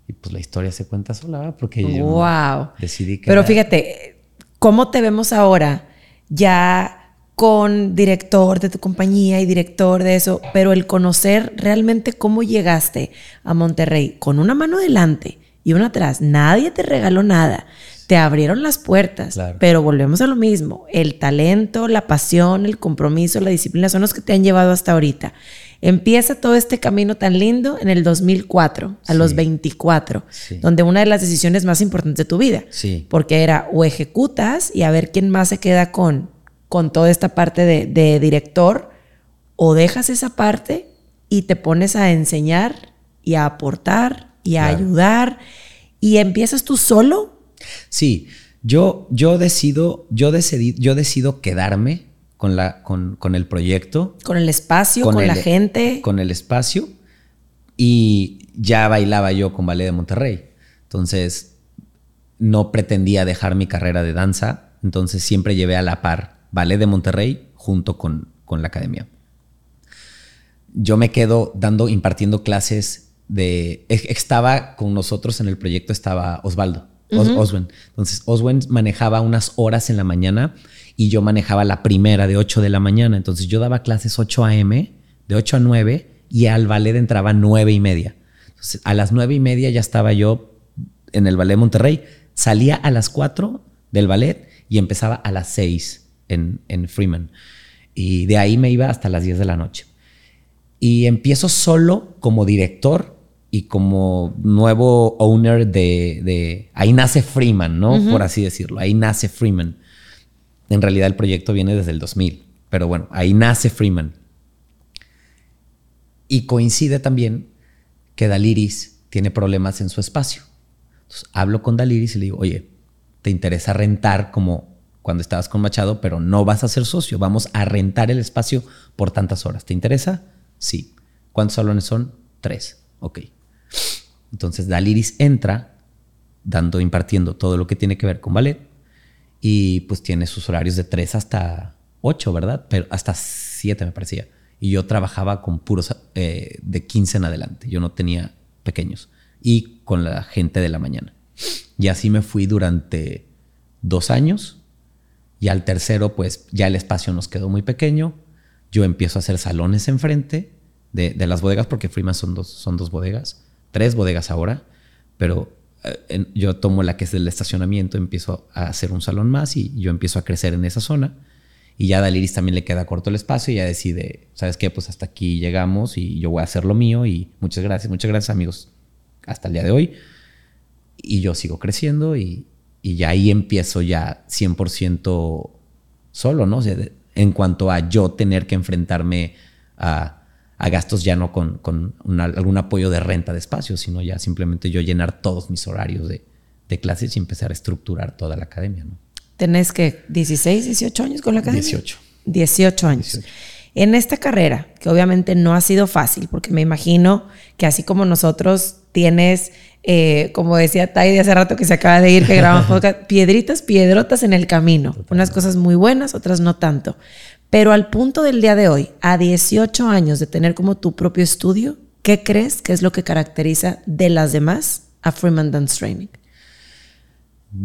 Y pues la historia se cuenta sola, ¿verdad? Porque yo wow. decidí que... Pero era... fíjate, ¿cómo te vemos ahora? Ya con director de tu compañía y director de eso, pero el conocer realmente cómo llegaste a Monterrey con una mano delante y una atrás. Nadie te regaló nada. Te abrieron las puertas, claro. Pero volvemos a lo mismo. El talento, la pasión, el compromiso, la disciplina son los que te han llevado hasta ahorita. Empieza todo este camino tan lindo en el dos mil cuatro, a sí. los veinticuatro, sí. donde una de las decisiones más importantes de tu vida, sí. porque era o ejecutas y a ver quién más se queda con... con toda esta parte de, de director, o dejas esa parte y te pones a enseñar y a aportar y a claro. ayudar y empiezas tú solo. Sí, yo, yo decido, yo decidí, yo decido quedarme con la, con, con el proyecto, con el espacio, con, con el, la gente, con el espacio, y ya bailaba yo con Ballet de Monterrey, entonces no pretendía dejar mi carrera de danza, entonces siempre llevé a la par Ballet de Monterrey junto con, con la academia. Yo me quedo dando, impartiendo clases de... Estaba con nosotros en el proyecto, estaba Osvaldo, uh-huh. Oswen. Entonces, Oswen manejaba unas horas en la mañana y yo manejaba la primera de ocho de la mañana. Entonces, yo daba clases ocho a m, de ocho a nueve, y al ballet entraba nueve y media. Entonces, a las nueve y media ya estaba yo en el Ballet de Monterrey. Salía a las cuatro del ballet y empezaba a las seis. en, en Freeman. Y de ahí me iba hasta las diez de la noche. Y empiezo solo como director y como nuevo owner de... de ahí nace Freeman, ¿no? Uh-huh. Por así decirlo. Ahí nace Freeman. En realidad el proyecto viene desde el dos mil. Pero bueno, ahí nace Freeman. Y coincide también que Daliris tiene problemas en su espacio. Entonces hablo con Daliris y le digo, oye, ¿te interesa rentar como cuando estabas con Machado? Pero no vas a ser socio, vamos a rentar el espacio por tantas horas. ¿Te interesa? Sí. ¿Cuántos salones son? Tres. Ok. Entonces Daliris entra dando, impartiendo todo lo que tiene que ver con ballet y pues tiene sus horarios de tres hasta ocho, ¿verdad? Pero hasta siete me parecía. Y yo trabajaba con puros eh, de quince en adelante. Yo no tenía pequeños. Y con la gente de la mañana. Y así me fui durante dos años. Y al tercero, pues, ya el espacio nos quedó muy pequeño. Yo empiezo a hacer salones enfrente de, de las bodegas, porque Freeman son dos, son dos bodegas. Tres bodegas ahora. Pero eh, en, yo tomo la que es del estacionamiento, empiezo a hacer un salón más y yo empiezo a crecer en esa zona. Y ya a Daliris también le queda corto el espacio y ya decide, ¿sabes qué? Pues hasta aquí llegamos y yo voy a hacer lo mío y muchas gracias, muchas gracias amigos hasta el día de hoy. Y yo sigo creciendo y, y ya ahí empiezo ya cien por ciento solo, ¿no? O sea, de, en cuanto a yo tener que enfrentarme a, a gastos ya no con, con una, algún apoyo de renta de espacio, sino ya simplemente yo llenar todos mis horarios de, de clases y empezar a estructurar toda la academia, ¿no? ¿Tenés que dieciséis, dieciocho años con la academia? dieciocho. dieciocho años. dieciocho. En esta carrera, que obviamente no ha sido fácil, porque me imagino que así como nosotros tienes, eh, como decía Tay de hace rato que se acaba de ir, que grabamos podcast, piedritas, piedrotas en el camino. Totalmente. Unas cosas muy buenas, otras no tanto. Pero al punto del día de hoy, a dieciocho años de tener como tu propio estudio, ¿qué crees que es lo que caracteriza de las demás a Freeman Dance Training?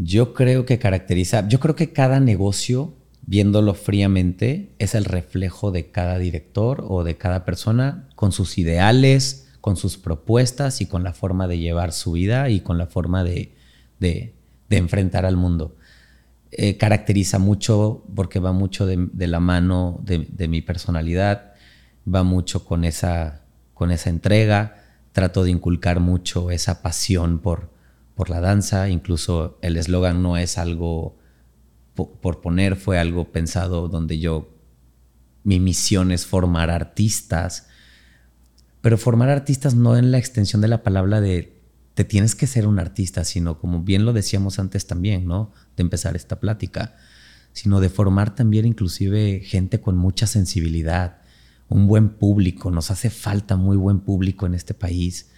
Yo creo que caracteriza, yo creo que cada negocio, viéndolo fríamente, es el reflejo de cada director o de cada persona con sus ideales, con sus propuestas y con la forma de llevar su vida y con la forma de, de, de enfrentar al mundo. Eh, caracteriza mucho porque va mucho de, de la mano de, de mi personalidad, va mucho con esa, con esa entrega, trato de inculcar mucho esa pasión por... por la danza, incluso el eslogan no es algo po- por poner, fue algo pensado donde yo, mi misión es formar artistas, pero formar artistas no en la extensión de la palabra de te tienes que ser un artista, sino como bien lo decíamos antes también, ¿no? De empezar esta plática, sino de formar también inclusive gente con mucha sensibilidad, un buen público, nos hace falta muy buen público en este país.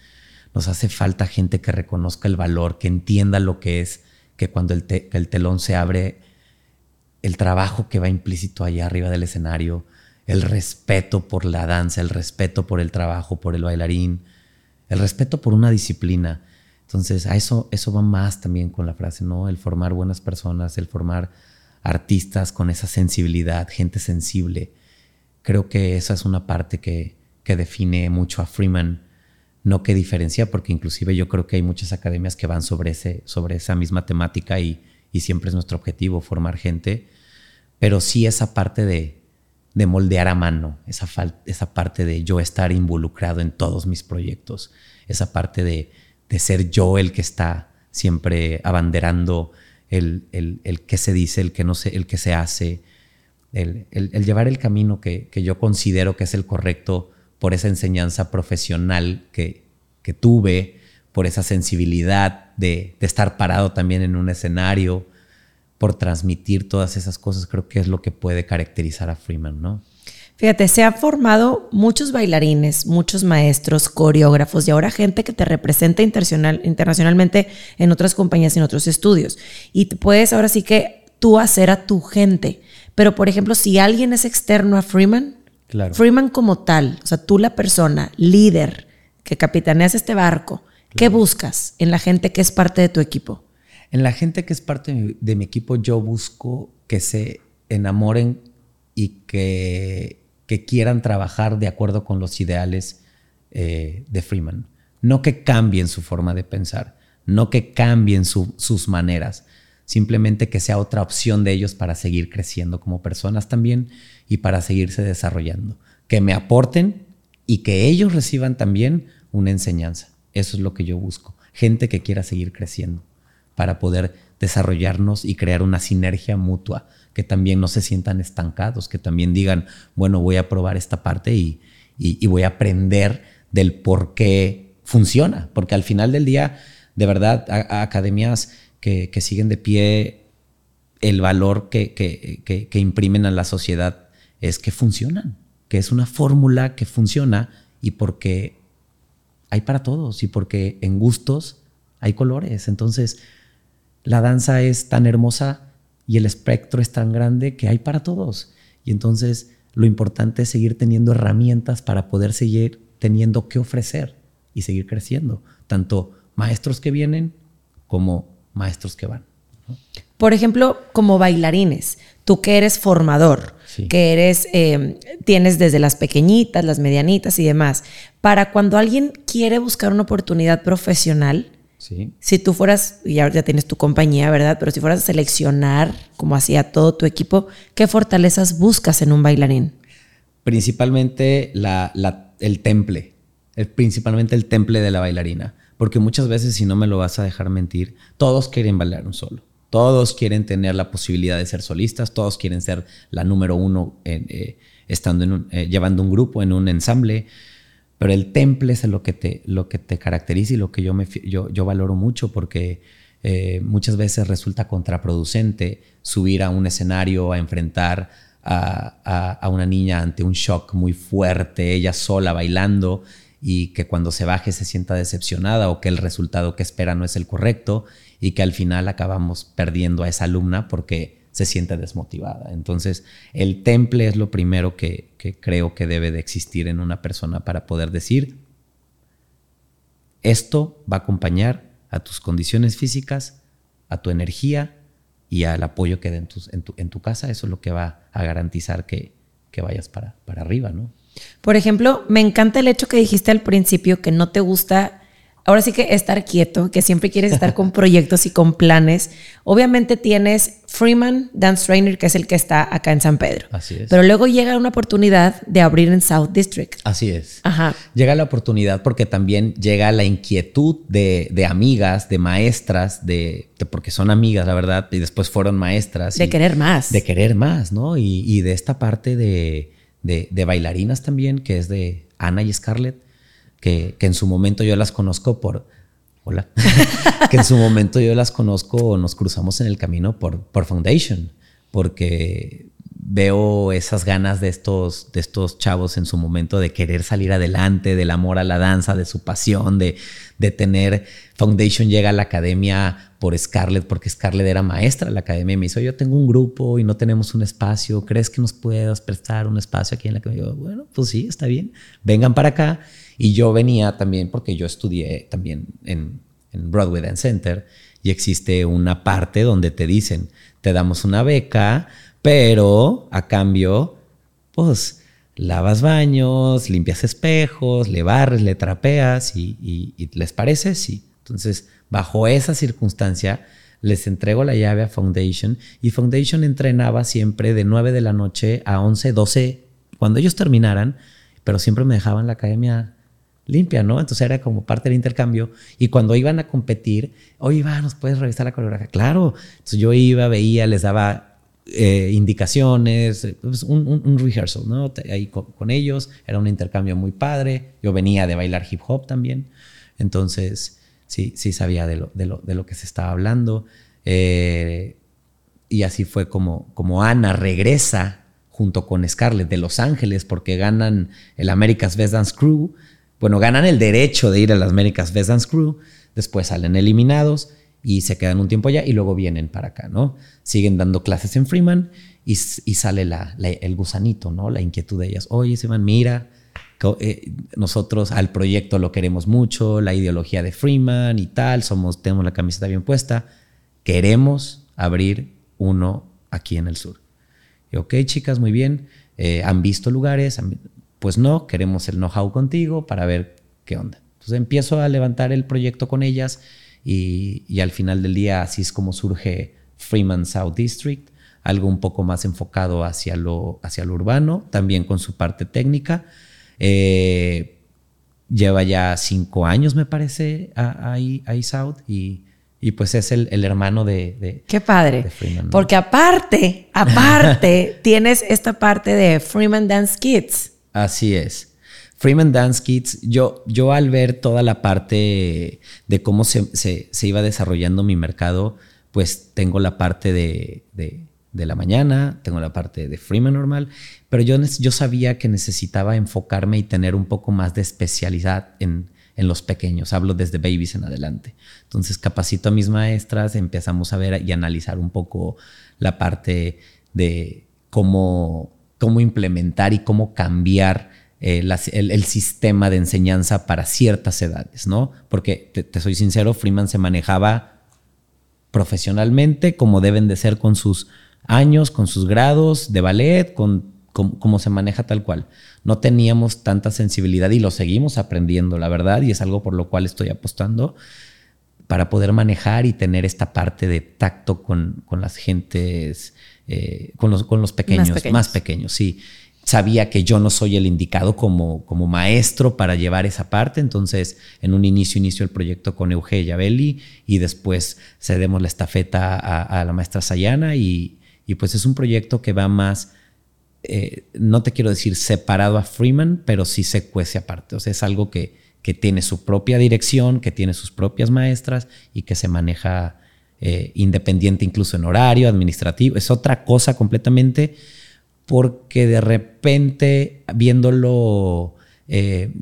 Nos hace falta gente que reconozca el valor, que entienda lo que es, que cuando el, te- el telón se abre, el trabajo que va implícito allá arriba del escenario, el respeto por la danza, el respeto por el trabajo, por el bailarín, el respeto por una disciplina. Entonces, a eso, eso va más también con la frase, ¿no? El formar buenas personas, el formar artistas con esa sensibilidad, gente sensible. Creo que esa es una parte que, que define mucho a Freeman. No que diferencia, porque inclusive yo creo que hay muchas academias que van sobre, ese, sobre esa misma temática y, y siempre es nuestro objetivo formar gente, pero sí esa parte de, de moldear a mano, esa, fal- esa parte de yo estar involucrado en todos mis proyectos, esa parte de, de ser yo el que está siempre abanderando el, el, el que se dice, el que, no se, el que se hace, el, el, el llevar el camino que, que yo considero que es el correcto por esa enseñanza profesional que, que tuve, por esa sensibilidad de, de estar parado también en un escenario, por transmitir todas esas cosas, creo que es lo que puede caracterizar a Freeman, ¿no? Fíjate, se han formado muchos bailarines, muchos maestros, coreógrafos y ahora gente que te representa internacional, internacionalmente en otras compañías y en otros estudios. Y puedes ahora sí que tú hacer a tu gente. Pero, por ejemplo, si alguien es externo a Freeman, claro. Freeman como tal, o sea, tú la persona, líder, que capitaneas este barco, claro. ¿Qué buscas en la gente que es parte de tu equipo? En la gente que es parte de mi, de mi equipo yo busco que se enamoren y que, que quieran trabajar de acuerdo con los ideales eh, de Freeman. No que cambien su forma de pensar, no que cambien su, sus maneras, simplemente que sea otra opción de ellos para seguir creciendo como personas también y para seguirse desarrollando. Que me aporten y que ellos reciban también una enseñanza. Eso es lo que yo busco. Gente que quiera seguir creciendo para poder desarrollarnos y crear una sinergia mutua, que también no se sientan estancados, que también digan, bueno, voy a probar esta parte y, y, y voy a aprender del por qué funciona. Porque al final del día, de verdad, a, a academias que, que siguen de pie, el valor que, que, que, que imprimen a la sociedad es que funcionan, que es una fórmula que funciona y porque hay para todos y porque en gustos hay colores. Entonces, la danza es tan hermosa y el espectro es tan grande que hay para todos. Y entonces lo importante es seguir teniendo herramientas para poder seguir teniendo que ofrecer y seguir creciendo. Tanto maestros que vienen como maestros que van. Por ejemplo, como bailarines, tú que eres formador, sí, que eres, eh, tienes desde las pequeñitas, las medianitas y demás, para cuando alguien quiere buscar una oportunidad profesional, sí, si tú fueras, y ahora ya tienes tu compañía, ¿verdad? Pero si fueras a seleccionar, como hacía todo tu equipo, ¿qué fortalezas buscas en un bailarín? Principalmente la, la, el temple, el, principalmente el temple de la bailarina. Porque muchas veces, si no me lo vas a dejar mentir, todos quieren bailar un solo. Todos quieren tener la posibilidad de ser solistas, todos quieren ser la número uno en, eh, estando en un, eh, llevando un grupo, en un ensamble. Pero el temple es lo que te, lo que te caracteriza y lo que yo, me, yo, yo valoro mucho, porque eh, muchas veces resulta contraproducente subir a un escenario a enfrentar a, a, a una niña ante un shock muy fuerte, ella sola bailando, y que cuando se baje se sienta decepcionada o que el resultado que espera no es el correcto y que al final acabamos perdiendo a esa alumna porque se siente desmotivada. Entonces, el temple es lo primero que, que creo que debe de existir en una persona para poder decir, esto va a acompañar a tus condiciones físicas, a tu energía y al apoyo que dé en, en, tu, en tu casa. Eso es lo que va a garantizar que, que vayas para, para arriba, ¿no? Por ejemplo, me encanta el hecho que dijiste al principio que no te gusta, ahora sí que estar quieto, que siempre quieres estar con proyectos y con planes. Obviamente tienes Freeman Dance Trainer, que es el que está acá en San Pedro. Así es. Pero luego llega una oportunidad de abrir en South District. Así es. Ajá. Llega la oportunidad porque también llega la inquietud de, de amigas, de maestras, de, de porque son amigas, la verdad, y después fueron maestras. De y, querer más. De querer más, ¿no? Y, y de esta parte de... De, de bailarinas también, que es de Ana y Scarlett, que, que en su momento yo las conozco por... Hola. que en su momento yo las conozco o nos cruzamos en el camino por, por Foundation, porque veo esas ganas de estos, de estos chavos en su momento de querer salir adelante, del amor a la danza, de su pasión, de, de tener... Foundation llega a la academia por Scarlett, porque Scarlett era maestra de la academia y me dice, yo tengo un grupo y no tenemos un espacio, ¿crees que nos puedas prestar un espacio aquí en la academia? Yo, bueno, pues sí, está bien, vengan para acá. Y yo venía también, porque yo estudié también en, en Broadway Dance Center, y existe una parte donde te dicen, te damos una beca, pero a cambio, pues... lavas baños, limpias espejos, le barres, le trapeas y, y, y les parece, sí. Entonces, bajo esa circunstancia, les entrego la llave a Foundation y Foundation entrenaba siempre de nueve de la noche a once, doce, cuando ellos terminaran, pero siempre me dejaban la academia limpia, ¿no? Entonces era como parte del intercambio y cuando iban a competir, oye, va, ¿nos puedes revisar la coreografía? Claro. Entonces yo iba, veía, les daba... Eh, indicaciones, pues un, un, un rehearsal, ¿no? Ahí con, con ellos, era un intercambio muy padre. Yo venía de bailar hip hop también, entonces sí, sí sabía de lo, de lo, de lo que se estaba hablando. Eh, y así fue como, como Ana regresa junto con Scarlett de Los Ángeles porque ganan el America's Best Dance Crew. Bueno, ganan el derecho de ir a las America's Best Dance Crew, después salen eliminados. Y se quedan un tiempo allá y luego vienen para acá, ¿no? Siguen dando clases en Freeman y, y sale la, la, el gusanito, ¿no? La inquietud de ellas. Oye, Iván, mira, eh, nosotros al proyecto lo queremos mucho, la ideología de Freeman y tal, somos, tenemos la camiseta bien puesta, queremos abrir uno aquí en el sur. Y, ok, chicas, muy bien, eh, ¿han visto lugares? Pues no, queremos el know-how contigo para ver qué onda. Entonces empiezo a levantar el proyecto con ellas. Y, y al final del día así es como surge Freeman South District, algo un poco más enfocado hacia lo, hacia lo urbano, también con su parte técnica. Eh, lleva ya cinco años, me parece, ahí South, y, y pues es el, el hermano de, de... ¡Qué padre! De Freeman, ¿no? Porque aparte, aparte, tienes esta parte de Freeman Dance Kids. Así es. Freeman Dance Kids, yo, yo al ver toda la parte de cómo se, se, se iba desarrollando mi mercado, pues tengo la parte de, de, de la mañana, tengo la parte de Freeman normal, pero yo, yo sabía que necesitaba enfocarme y tener un poco más de especialidad en, en los pequeños. Hablo desde babies en adelante. Entonces capacito a mis maestras, empezamos a ver y analizar un poco la parte de cómo, cómo implementar y cómo cambiar Eh, la, el, el sistema de enseñanza para ciertas edades, ¿no? Porque, te, te soy sincero, Freeman se manejaba profesionalmente como deben de ser con sus años, con sus grados de ballet, con, con como se maneja tal cual. No teníamos tanta sensibilidad y lo seguimos aprendiendo, la verdad, y es algo por lo cual estoy apostando para poder manejar y tener esta parte de tacto con, con las gentes, eh, con, los, con los pequeños, más pequeños, más pequeños sí. Sabía que yo no soy el indicado como, como maestro para llevar esa parte. Entonces, en un inicio, inicio el proyecto con Euge y Abeli, y después cedemos la estafeta a, a la maestra Sayana y, y pues es un proyecto que va más, eh, no te quiero decir separado a Freeman, pero sí se cuece aparte. O sea, es algo que, que tiene su propia dirección, que tiene sus propias maestras y que se maneja eh, independiente incluso en horario, administrativo. Es otra cosa completamente, porque de repente, viéndolo eh,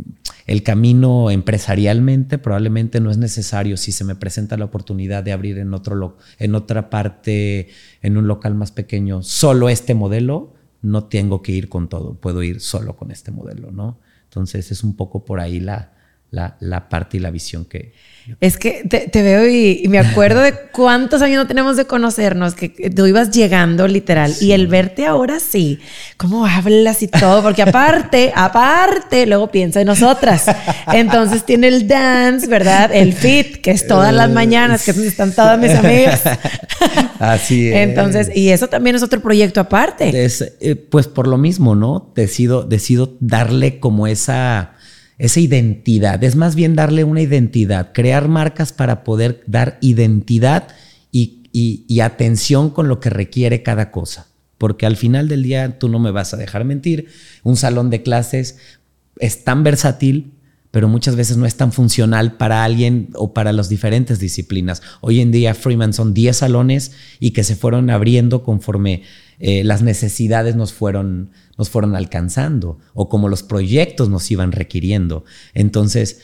el camino empresarialmente, probablemente no es necesario. Si se me presenta la oportunidad de abrir en, otro lo- en otra parte, en un local más pequeño, solo este modelo, no tengo que ir con todo. Puedo ir solo con este modelo, ¿no? Entonces es un poco por ahí la, la, la parte y la visión que... Es que te, te veo y, y me acuerdo de cuántos años no tenemos de conocernos, que tú ibas llegando literal, sí. Y el verte ahora sí, cómo hablas y todo, porque aparte, aparte, luego piensa en nosotras. Entonces tiene el dance, ¿verdad? El fit, que es todas las mañanas, que están todas mis amigas. Así es. Entonces, y eso también es otro proyecto aparte. Es, eh, pues por lo mismo, ¿no? Decido, decido darle como esa... Esa identidad, es más bien darle una identidad, crear marcas para poder dar identidad y, y, y atención con lo que requiere cada cosa. Porque al final del día tú no me vas a dejar mentir. Un salón de clases es tan versátil, pero muchas veces no es tan funcional para alguien o para las diferentes disciplinas. Hoy en día Freeman son diez salones y que se fueron abriendo conforme eh, las necesidades nos fueron, nos fueron alcanzando o como los proyectos nos iban requiriendo. Entonces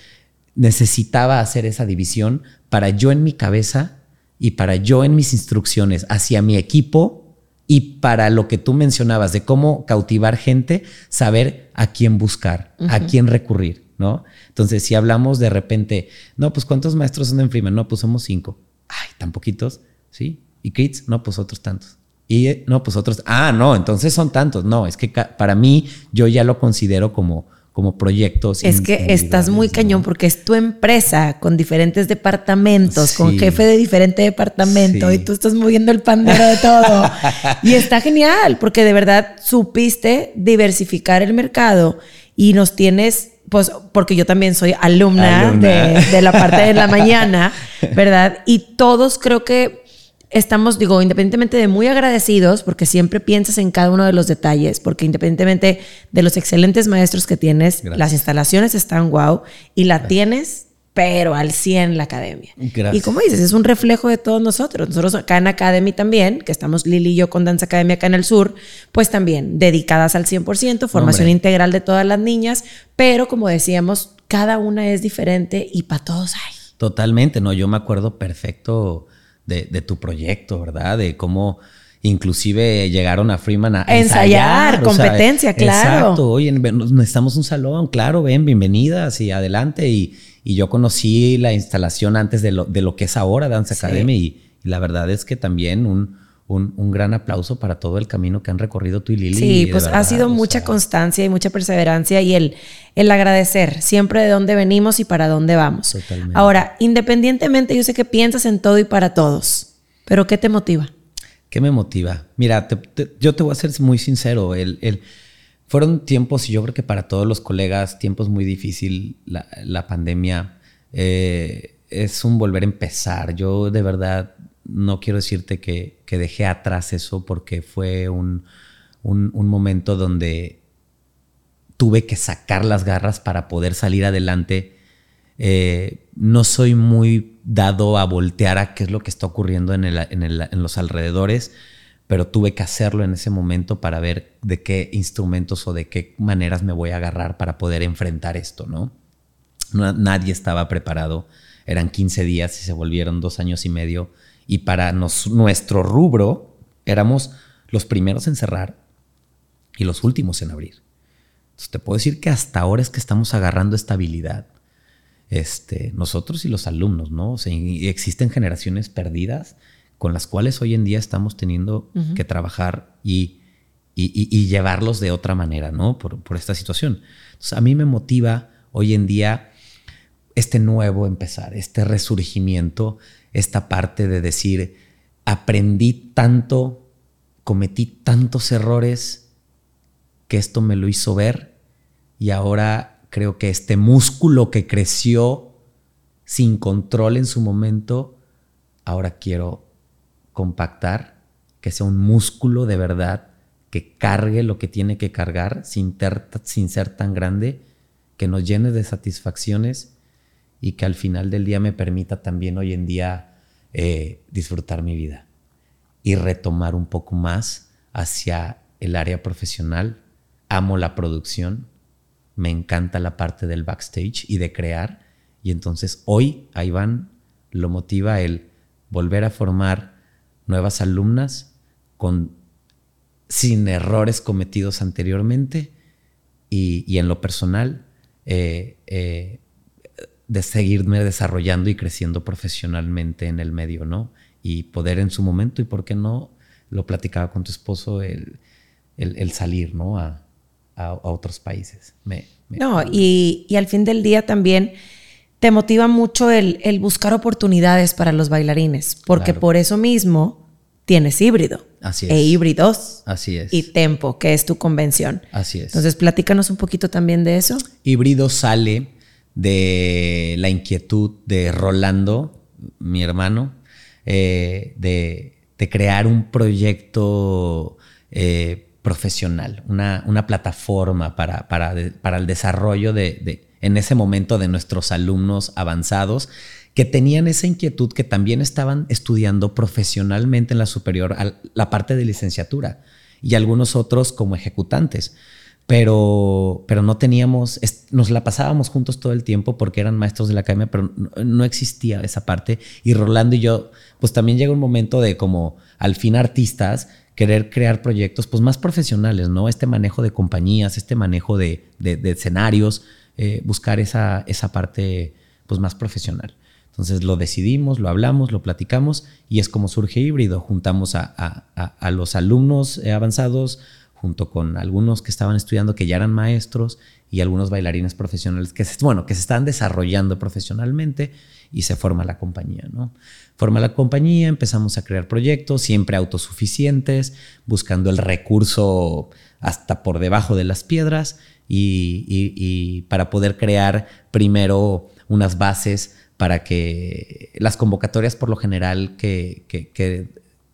necesitaba hacer esa división para yo en mi cabeza y para yo en mis instrucciones hacia mi equipo y para lo que tú mencionabas de cómo cautivar gente, saber a quién buscar, uh-huh. a quién recurrir, ¿no? Entonces, si hablamos de repente, no, pues ¿cuántos maestros son en Freeman? No, pues somos cinco. Ay, tan poquitos, ¿sí? ¿Y kids? No, pues otros tantos. Y eh, no, pues otros, ah, no, entonces son tantos. No, es que ca- para mí, yo ya lo considero como, como proyectos. Es que estás muy, ¿no?, cañón, porque es tu empresa con diferentes departamentos, sí. con jefe de diferente departamento, sí. y tú estás moviendo el pandero de todo. Y está genial, porque de verdad supiste diversificar el mercado y nos tienes... Pues porque yo también soy alumna, alumna. De, de la parte de la mañana, ¿verdad? Y todos creo que estamos, digo, independientemente de muy agradecidos, porque siempre piensas en cada uno de los detalles, porque independientemente de los excelentes maestros que tienes, gracias. Las instalaciones están guau y la gracias. Tienes, pero al cien la academia. Gracias. Y como dices, es un reflejo de todos nosotros. Nosotros acá en Academy también, que estamos Lili y yo con Danza Academia acá en el sur, pues también dedicadas al cien por ciento, formación Hombre. Integral de todas las niñas, pero como decíamos, cada una es diferente y para todos hay. Totalmente, no, yo me acuerdo perfecto de, de tu proyecto, ¿verdad? De cómo inclusive llegaron a Freeman a ensayar, ensayar competencia, o sea, claro. Exacto, oye, necesitamos un salón, claro, ven, bienvenidas y adelante. Y, y yo conocí la instalación antes de lo, de lo que es ahora Dance sí. Academy y, y la verdad es que también un, un, un gran aplauso para todo el camino que han recorrido tú y Lili. Sí, y pues verdad, ha sido mucha sea. Constancia y mucha perseverancia y el, el agradecer siempre de dónde venimos y para dónde vamos. Totalmente. Ahora, independientemente, yo sé que piensas en todo y para todos, pero ¿qué te motiva? ¿Qué me motiva? Mira, te, te, yo te voy a ser muy sincero. El, el, fueron tiempos, y yo creo que para todos los colegas, tiempos muy difíciles. La, la pandemia eh, es un volver a empezar. Yo de verdad no quiero decirte que, que dejé atrás eso, porque fue un, un, un momento donde tuve que sacar las garras para poder salir adelante. Eh, no soy muy dado a voltear a qué es lo que está ocurriendo en, el, en, el, en los alrededores, pero tuve que hacerlo en ese momento para ver de qué instrumentos o de qué maneras me voy a agarrar para poder enfrentar esto, ¿no? No, nadie estaba preparado. Eran quince días y se volvieron dos años y medio. Y para nos, nuestro rubro éramos los primeros en cerrar y los últimos en abrir. Entonces te puedo decir que hasta ahora es que estamos agarrando estabilidad. Este, nosotros y los alumnos, ¿no? O sea, existen generaciones perdidas con las cuales hoy en día estamos teniendo uh-huh. que trabajar y, y, y, y llevarlos de otra manera, ¿no? Por, por esta situación. Entonces, a mí me motiva hoy en día este nuevo empezar, este resurgimiento, esta parte de decir, aprendí tanto, cometí tantos errores que esto me lo hizo ver, y ahora creo que este músculo que creció sin control en su momento, ahora quiero compactar, que sea un músculo de verdad, que cargue lo que tiene que cargar sin, ter, sin ser tan grande, que nos llene de satisfacciones y que al final del día me permita también hoy en día eh, disfrutar mi vida y retomar un poco más hacia el área profesional. Amo la producción. Me encanta la parte del backstage y de crear. Y entonces hoy a Iván lo motiva el volver a formar nuevas alumnas con, sin errores cometidos anteriormente. Y, y en lo personal, eh, eh, de seguirme desarrollando y creciendo profesionalmente en el medio, ¿no? Y poder en su momento, y por qué no, lo platicaba con tu esposo, el, el, el salir, ¿no? A, A, a otros países. Me, me... No, y, y al fin del día también te motiva mucho el, el buscar oportunidades para los bailarines, porque claro. Por eso mismo tienes Híbrido. Así es. E Híbridos. Así es. Y Tempo, que es tu convención. Así es. Entonces, platícanos un poquito también de eso. Híbrido sale de la inquietud de Rolando, mi hermano, eh, de, de crear un proyecto eh, profesional, una, una plataforma para, para, de, para el desarrollo de, de, en ese momento de nuestros alumnos avanzados que tenían esa inquietud, que también estaban estudiando profesionalmente en la superior, al, la parte de licenciatura, y algunos otros como ejecutantes, pero, pero no teníamos, es, nos la pasábamos juntos todo el tiempo porque eran maestros de la academia, pero no, no existía esa parte. Y Rolando y yo, pues también llega un momento de como al fin artistas, querer crear proyectos pues más profesionales, ¿no? Este manejo de compañías, este manejo de, de, de escenarios, eh, buscar esa, esa parte pues más profesional. Entonces lo decidimos, lo hablamos, lo platicamos, y es como surge Híbrido. Juntamos a, a, a, a los alumnos avanzados junto con algunos que estaban estudiando, que ya eran maestros, y algunos bailarines profesionales que se, bueno, que se están desarrollando profesionalmente, y se forma la compañía, ¿no? Forma la compañía, empezamos a crear proyectos, siempre autosuficientes, buscando el recurso hasta por debajo de las piedras, y, y, y para poder crear primero unas bases para que las convocatorias, por lo general, que, que, que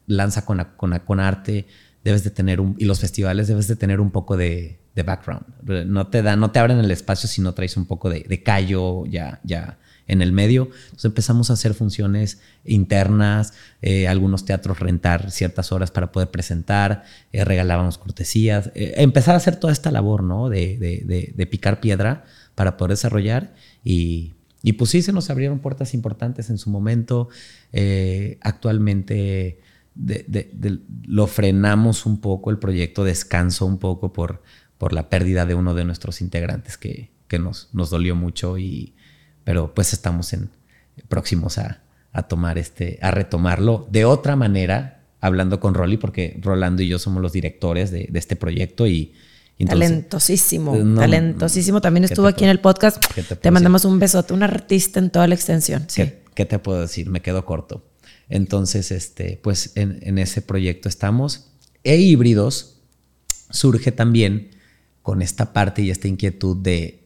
lanza con, con, con arte, debes de tener un, y los festivales debes de tener un poco de, de background. No te da, no te abren el espacio si no traes un poco de, de callo ya, ya. en el medio. Entonces empezamos a hacer funciones internas, eh, algunos teatros rentar ciertas horas para poder presentar, eh, regalábamos cortesías, eh, empezar a hacer toda esta labor, ¿no? De, de, de, de picar piedra para poder desarrollar, y, y pues sí, se nos abrieron puertas importantes en su momento. Eh, actualmente de, de, de, lo frenamos un poco, el proyecto descansó un poco por, por la pérdida de uno de nuestros integrantes que, que nos, nos dolió mucho, y pero pues estamos en, próximos a, a tomar este, a retomarlo de otra manera, hablando con Rolly, porque Rolando y yo somos los directores de, de este proyecto, y entonces, talentosísimo, no, talentosísimo. También estuvo aquí puedo, en el podcast. Te, te mandamos un besote, un artista en toda la extensión. ¿Qué, sí. ¿Qué te puedo decir? Me quedo corto. Entonces, este, pues en, en ese proyecto estamos. E Híbridos surge también con esta parte y esta inquietud de,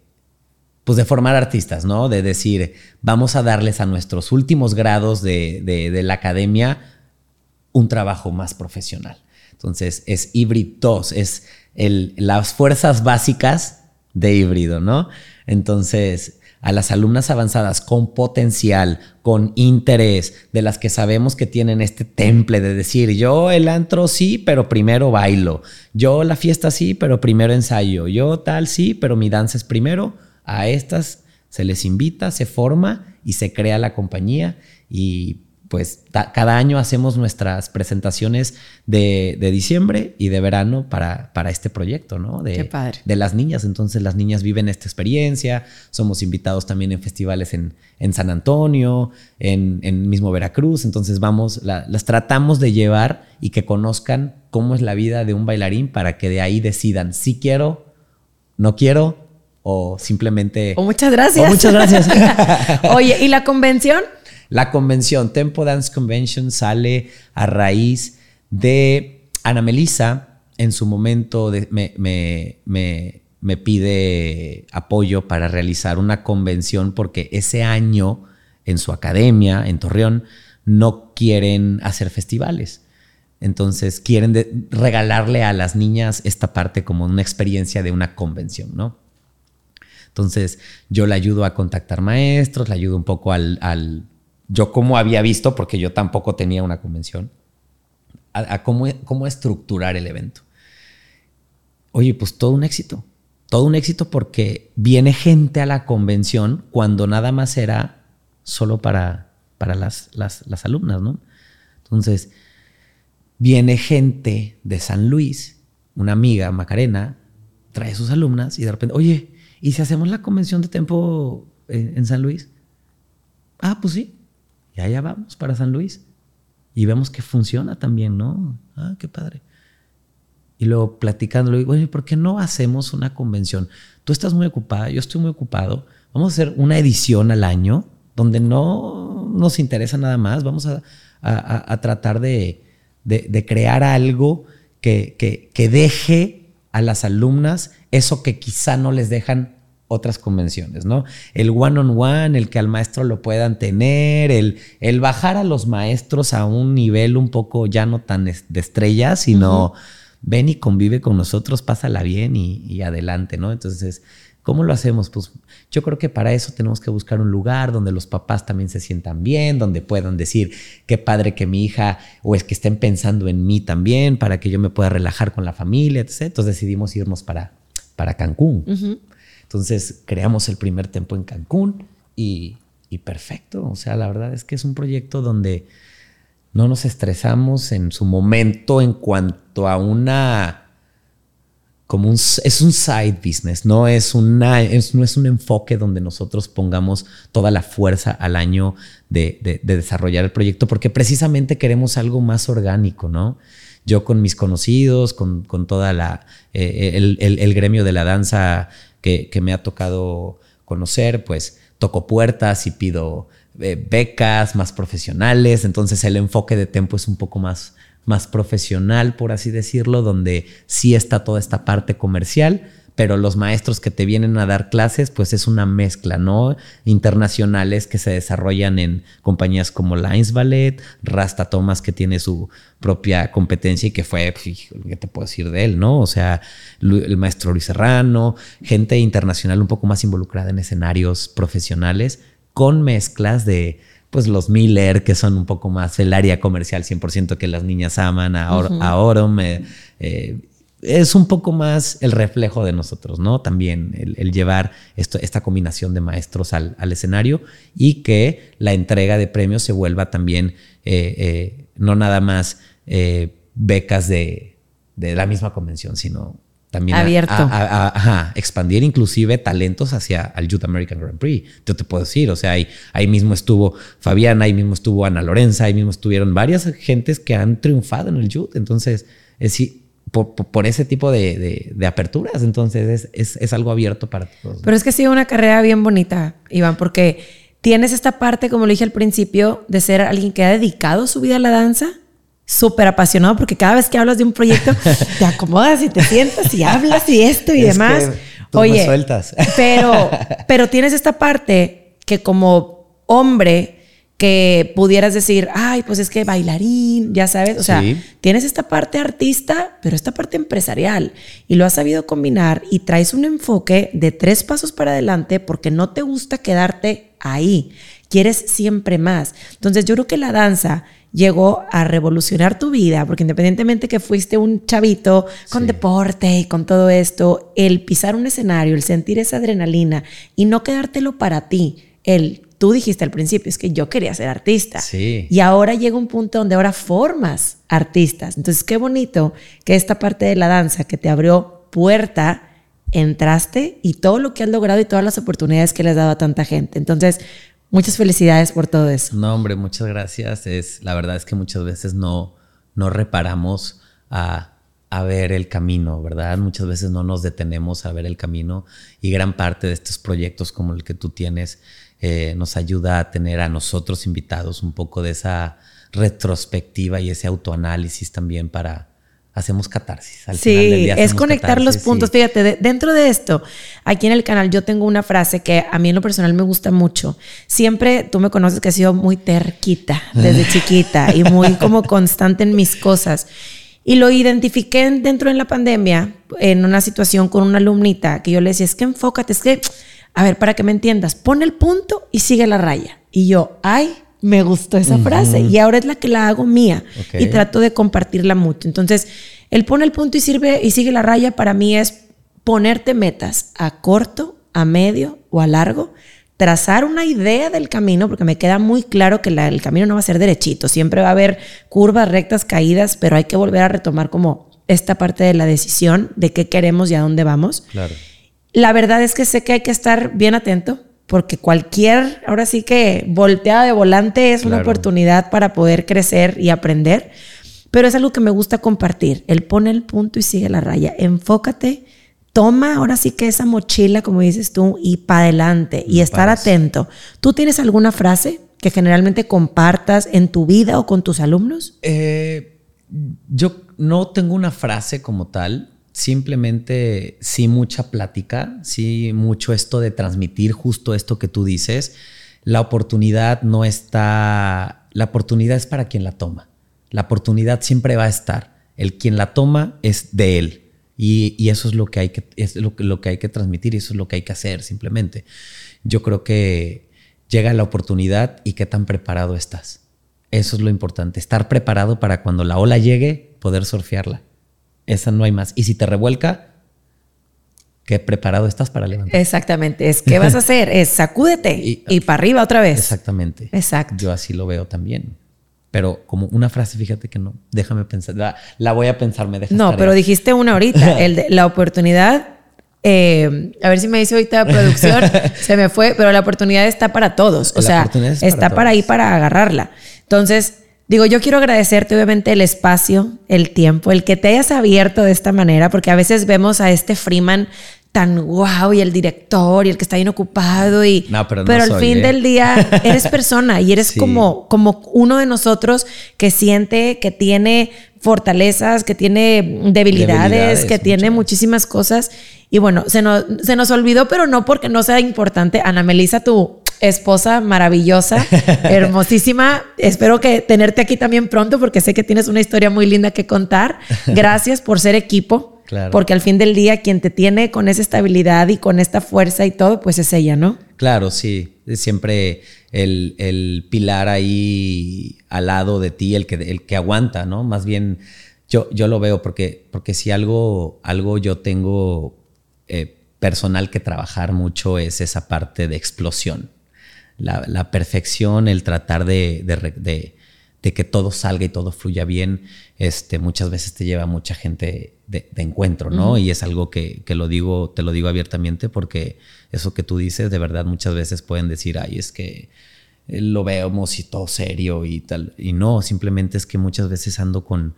pues de formar artistas, ¿no? De decir, vamos a darles a nuestros últimos grados de, de, de la academia un trabajo más profesional. Entonces es Híbridos, es el, las fuerzas básicas de Híbrido, ¿no? Entonces, a las alumnas avanzadas con potencial, con interés, de las que sabemos que tienen este temple de decir, yo el antro sí, pero primero bailo, yo la fiesta sí, pero primero ensayo, yo tal sí, pero mi danza es primero. A estas se les invita, se forma y se crea la compañía. Y pues ta- cada año hacemos nuestras presentaciones de, de diciembre y de verano para, para este proyecto, ¿no? De, qué padre. De las niñas. Entonces las niñas viven esta experiencia. Somos invitados también en festivales en, en San Antonio, en, en mismo Veracruz. Entonces vamos, la, las tratamos de llevar y que conozcan cómo es la vida de un bailarín para que de ahí decidan si quiero, no quiero o simplemente... O muchas gracias. O muchas gracias. Oye, ¿y la convención? La convención, Tempo Dance Convention, sale a raíz de Ana Melissa. En su momento de, me, me, me, me pide apoyo para realizar una convención porque ese año en su academia, en Torreón, no quieren hacer festivales. Entonces quieren de, regalarle a las niñas esta parte como una experiencia de una convención, ¿no? Entonces yo la ayudo a contactar maestros, la ayudo un poco al... al yo cómo había visto, porque yo tampoco tenía una convención, a, a cómo, cómo estructurar el evento. Oye, pues todo un éxito. Todo un éxito porque viene gente a la convención cuando nada más era solo para, para las, las, las alumnas, ¿no? Entonces, viene gente de San Luis, una amiga, Macarena, trae a sus alumnas y de repente, oye, ¿y si hacemos la convención de tempo en, en San Luis? Ah, pues sí. Y allá vamos para San Luis y vemos que funciona también, ¿no? Ah, qué padre. Y luego platicando, le digo, oye, ¿por qué no hacemos una convención? Tú estás muy ocupada, yo estoy muy ocupado. Vamos a hacer una edición al año donde no nos interesa nada más. Vamos a, a, a tratar de, de, de crear algo que, que, que deje a las alumnas eso que quizá no les dejan otras convenciones, ¿no? El one on one, el que al maestro lo puedan tener, el, el bajar a los maestros a un nivel un poco ya no tan es, de estrella, sino uh-huh. Ven y convive con nosotros, pásala bien y, y adelante, ¿no? Entonces, ¿cómo lo hacemos? Pues yo creo que para eso tenemos que buscar un lugar donde los papás también se sientan bien, donde puedan decir qué padre que mi hija, o es que estén pensando en mí también para que yo me pueda relajar con la familia, etcétera. Entonces decidimos irnos para, para Cancún. Uh-huh. Entonces creamos el primer tempo en Cancún y, y perfecto. O sea, la verdad es que es un proyecto donde no nos estresamos en su momento en cuanto a una... como un, es un side business, no es, una, es, no es un enfoque donde nosotros pongamos toda la fuerza al año de, de, de desarrollar el proyecto, porque precisamente queremos algo más orgánico, ¿no? Yo con mis conocidos, con, con toda la eh, el, el, el gremio de la danza que, que me ha tocado conocer, pues toco puertas y pido eh, becas más profesionales. Entonces el enfoque de Tempo es un poco más... más profesional, por así decirlo, donde sí está toda esta parte comercial, pero los maestros que te vienen a dar clases, pues es una mezcla, ¿no? Internacionales que se desarrollan en compañías como Lines Ballet, Rasta Thomas, que tiene su propia competencia y que fue, ¿qué te puedo decir de él, no? O sea, el maestro Luis Serrano, gente internacional un poco más involucrada en escenarios profesionales con mezclas de... pues los Miller, que son un poco más el área comercial cien por ciento que las niñas aman, a, Or- uh-huh. a Orom, eh, eh, es un poco más el reflejo de nosotros, ¿no? También el, el llevar esto, esta combinación de maestros al, al escenario y que la entrega de premios se vuelva también eh, eh, no nada más eh, becas de, de la misma convención, sino también abierto. A, a, a, a, ajá, expandir inclusive talentos hacia el Youth American Grand Prix. Yo te puedo decir, o sea, ahí, ahí mismo estuvo Fabiana, ahí mismo estuvo Ana Lorenza, ahí mismo estuvieron varias gentes que han triunfado en el Youth. Entonces, es sí, por, por, por ese tipo de, de, de aperturas, entonces es, es, es algo abierto para todos, ¿no? Pero es que ha sido una carrera bien bonita, Iván, porque Tienes esta parte, como lo dije al principio, de ser alguien que ha dedicado su vida a la danza, súper apasionado, porque cada vez que hablas de un proyecto te acomodas y te sientas y hablas y esto y es demás. Tú Oye, me sueltas. pero, pero tienes esta parte que como hombre que pudieras decir, ay, pues es que bailarín, ya sabes, o sea, sí. tienes esta parte artista, pero esta parte empresarial, y lo has sabido combinar y traes un enfoque de tres pasos para adelante porque no te gusta quedarte ahí, quieres siempre más. Entonces yo creo que la danza llegó a revolucionar tu vida, porque independientemente que fuiste un chavito con sí. deporte y con todo esto, el pisar un escenario, el sentir esa adrenalina y no quedártelo para ti, el... Tú dijiste al principio, es que yo quería ser artista. Sí. Y ahora llega un punto donde ahora formas artistas. Entonces, qué bonito que esta parte de la danza que te abrió puerta, entraste y todo lo que has logrado y todas las oportunidades que le has dado a tanta gente. Entonces, muchas felicidades por todo eso. No, hombre, muchas gracias. Es, la verdad es que muchas veces no, no reparamos a, a ver el camino, ¿verdad? Muchas veces no nos detenemos a ver el camino, y gran parte de estos proyectos como el que tú tienes Eh, nos ayuda a tener a nosotros invitados un poco de esa retrospectiva y ese autoanálisis también para... Hacemos catarsis. Al sí, final del día es conectar catarsis, los puntos. Sí. Fíjate, de, dentro de esto, aquí en el canal yo tengo una frase que a mí en lo personal me gusta mucho. Siempre, tú me conoces que he sido muy terquita desde chiquita y muy como constante en mis cosas. Y lo identifiqué dentro de la pandemia en una situación con una alumnita que yo le decía, es que enfócate, es que... A ver, para que me entiendas, pon el punto y sigue la raya. Y yo, ay, me gustó esa uh-huh. frase. Y ahora es la que la hago mía. Okay. Y trato de compartirla mucho. Entonces, el pon el punto y, sirve, y sigue la raya para mí es ponerte metas a corto, a medio o a largo. Trazar una idea del camino, porque me queda muy claro que la, el camino no va a ser derechito. Siempre va a haber curvas, rectas, caídas, pero hay que volver a retomar como esta parte de la decisión de qué queremos y a dónde vamos. Claro. La verdad es que sé que hay que estar bien atento, porque cualquier, ahora sí que volteada de volante es claro. una oportunidad para poder crecer y aprender, pero es algo que me gusta compartir. Él pone el punto y sigue la raya. Enfócate, toma ahora sí que esa mochila, como dices tú, y para adelante, y estar atento. ¿Tú tienes alguna frase que generalmente compartas en tu vida o con tus alumnos? Eh, yo no tengo una frase como tal. Simplemente sí mucha plática, sí mucho esto de transmitir justo esto que tú dices. La oportunidad no está... La oportunidad es para quien la toma. La oportunidad siempre va a estar. El quien la toma es de él. Y, y eso es, lo que, hay que, es lo, lo que hay que transmitir y eso es lo que hay que hacer simplemente. Yo creo que llega la oportunidad y qué tan preparado estás. Eso es lo importante. Estar preparado para cuando la ola llegue, poder surfearla. Esa no hay más. Y si te revuelca, ¿qué preparado estás para levantar? Exactamente. Es ¿qué vas a hacer? Es sacúdete y, y para arriba otra vez. Exactamente. Exacto. Yo así lo veo también. Pero como una frase, fíjate que no. Déjame pensar. La, la voy a pensar, me dejas No, tarea. Pero dijiste una ahorita. El de, la oportunidad... Eh, a ver si me dice ahorita producción, se me fue, pero la oportunidad está para todos. O la sea, es está para, para ahí para agarrarla. Entonces... Digo, yo quiero agradecerte obviamente el espacio, el tiempo, el que te hayas abierto de esta manera, porque a veces vemos a este Freeman tan guau y el director y el que está bien ocupado y... No, pero no pero al soy, fin eh. del día eres persona y eres sí. como, como uno de nosotros que siente que tiene fortalezas, que tiene debilidades, debilidades que tiene gracias. muchísimas cosas. Y bueno, se nos, se nos olvidó, pero no porque no sea importante. Ana Melissa, tú... esposa maravillosa, hermosísima. Espero que tenerte aquí también pronto porque sé que tienes una historia muy linda que contar. Gracias por ser equipo, claro. porque al fin del día quien te tiene con esa estabilidad y con esta fuerza y todo, pues es ella, ¿no? Claro, sí. Siempre el, el pilar ahí al lado de ti, el que, el que aguanta, ¿no? Más bien yo, yo lo veo porque, porque si algo, algo yo tengo eh, personal que trabajar mucho es esa parte de explosión. La, la perfección, el tratar de, de, de, de que todo salga y todo fluya bien, este, muchas veces te lleva a mucha gente de, de encuentro, ¿no? Uh-huh. Y es algo que, que lo digo, te lo digo abiertamente porque eso que tú dices, de verdad, muchas veces pueden decir, ay, es que lo vemos y todo serio y tal. Y no, simplemente es que muchas veces ando con,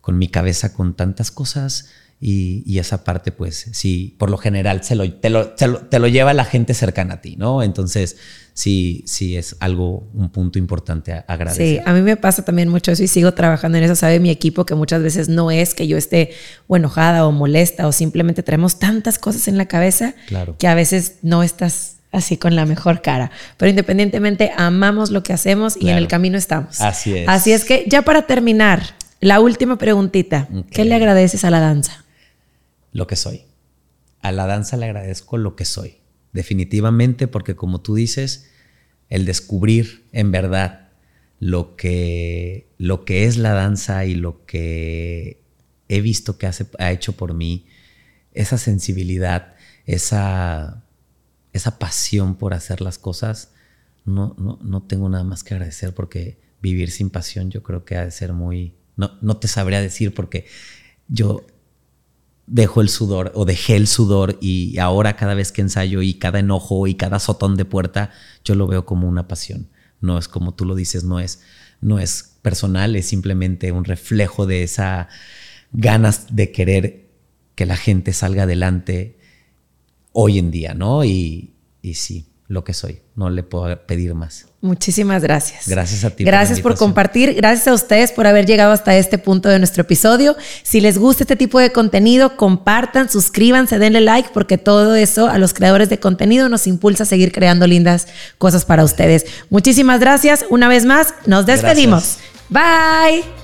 con mi cabeza con tantas cosas Y, y esa parte, pues, sí, por lo general se lo, te, lo, te, lo, te lo lleva la gente cercana a ti, ¿no? Entonces, sí, sí es algo, un punto importante a agradecer. Sí, a mí me pasa también mucho eso y sigo trabajando en eso. Sabe mi equipo que muchas veces no es que yo esté o enojada o molesta o simplemente traemos tantas cosas en la cabeza, claro, que a veces no estás así con la mejor cara, pero independientemente amamos lo que hacemos y, claro, en el camino estamos. Así es. Así es que ya para terminar, la última preguntita, okay. ¿Qué le agradeces a la danza? Lo que soy. A la danza le agradezco lo que soy, definitivamente, porque como tú dices, el descubrir en verdad lo que, lo que es la danza y lo que he visto que hace, ha hecho por mí, esa sensibilidad, esa... esa pasión por hacer las cosas, no, no, no tengo nada más que agradecer, porque vivir sin pasión yo creo que ha de ser muy... No, no te sabría decir, porque yo dejo el sudor o dejé el sudor y ahora cada vez que ensayo y cada enojo y cada azotón de puerta, yo lo veo como una pasión. No es como tú lo dices, no es, no es personal, es simplemente un reflejo de esa ganas de querer que la gente salga adelante hoy en día, ¿no? Y, y sí, lo que soy. No le puedo pedir más. Muchísimas gracias. Gracias a ti. Gracias por, por compartir. Gracias a ustedes por haber llegado hasta este punto de nuestro episodio. Si les gusta este tipo de contenido, compartan, suscríbanse, denle like, porque todo eso a los creadores de contenido nos impulsa a seguir creando lindas cosas para ustedes. Muchísimas gracias. Una vez más, nos despedimos. Gracias. Bye.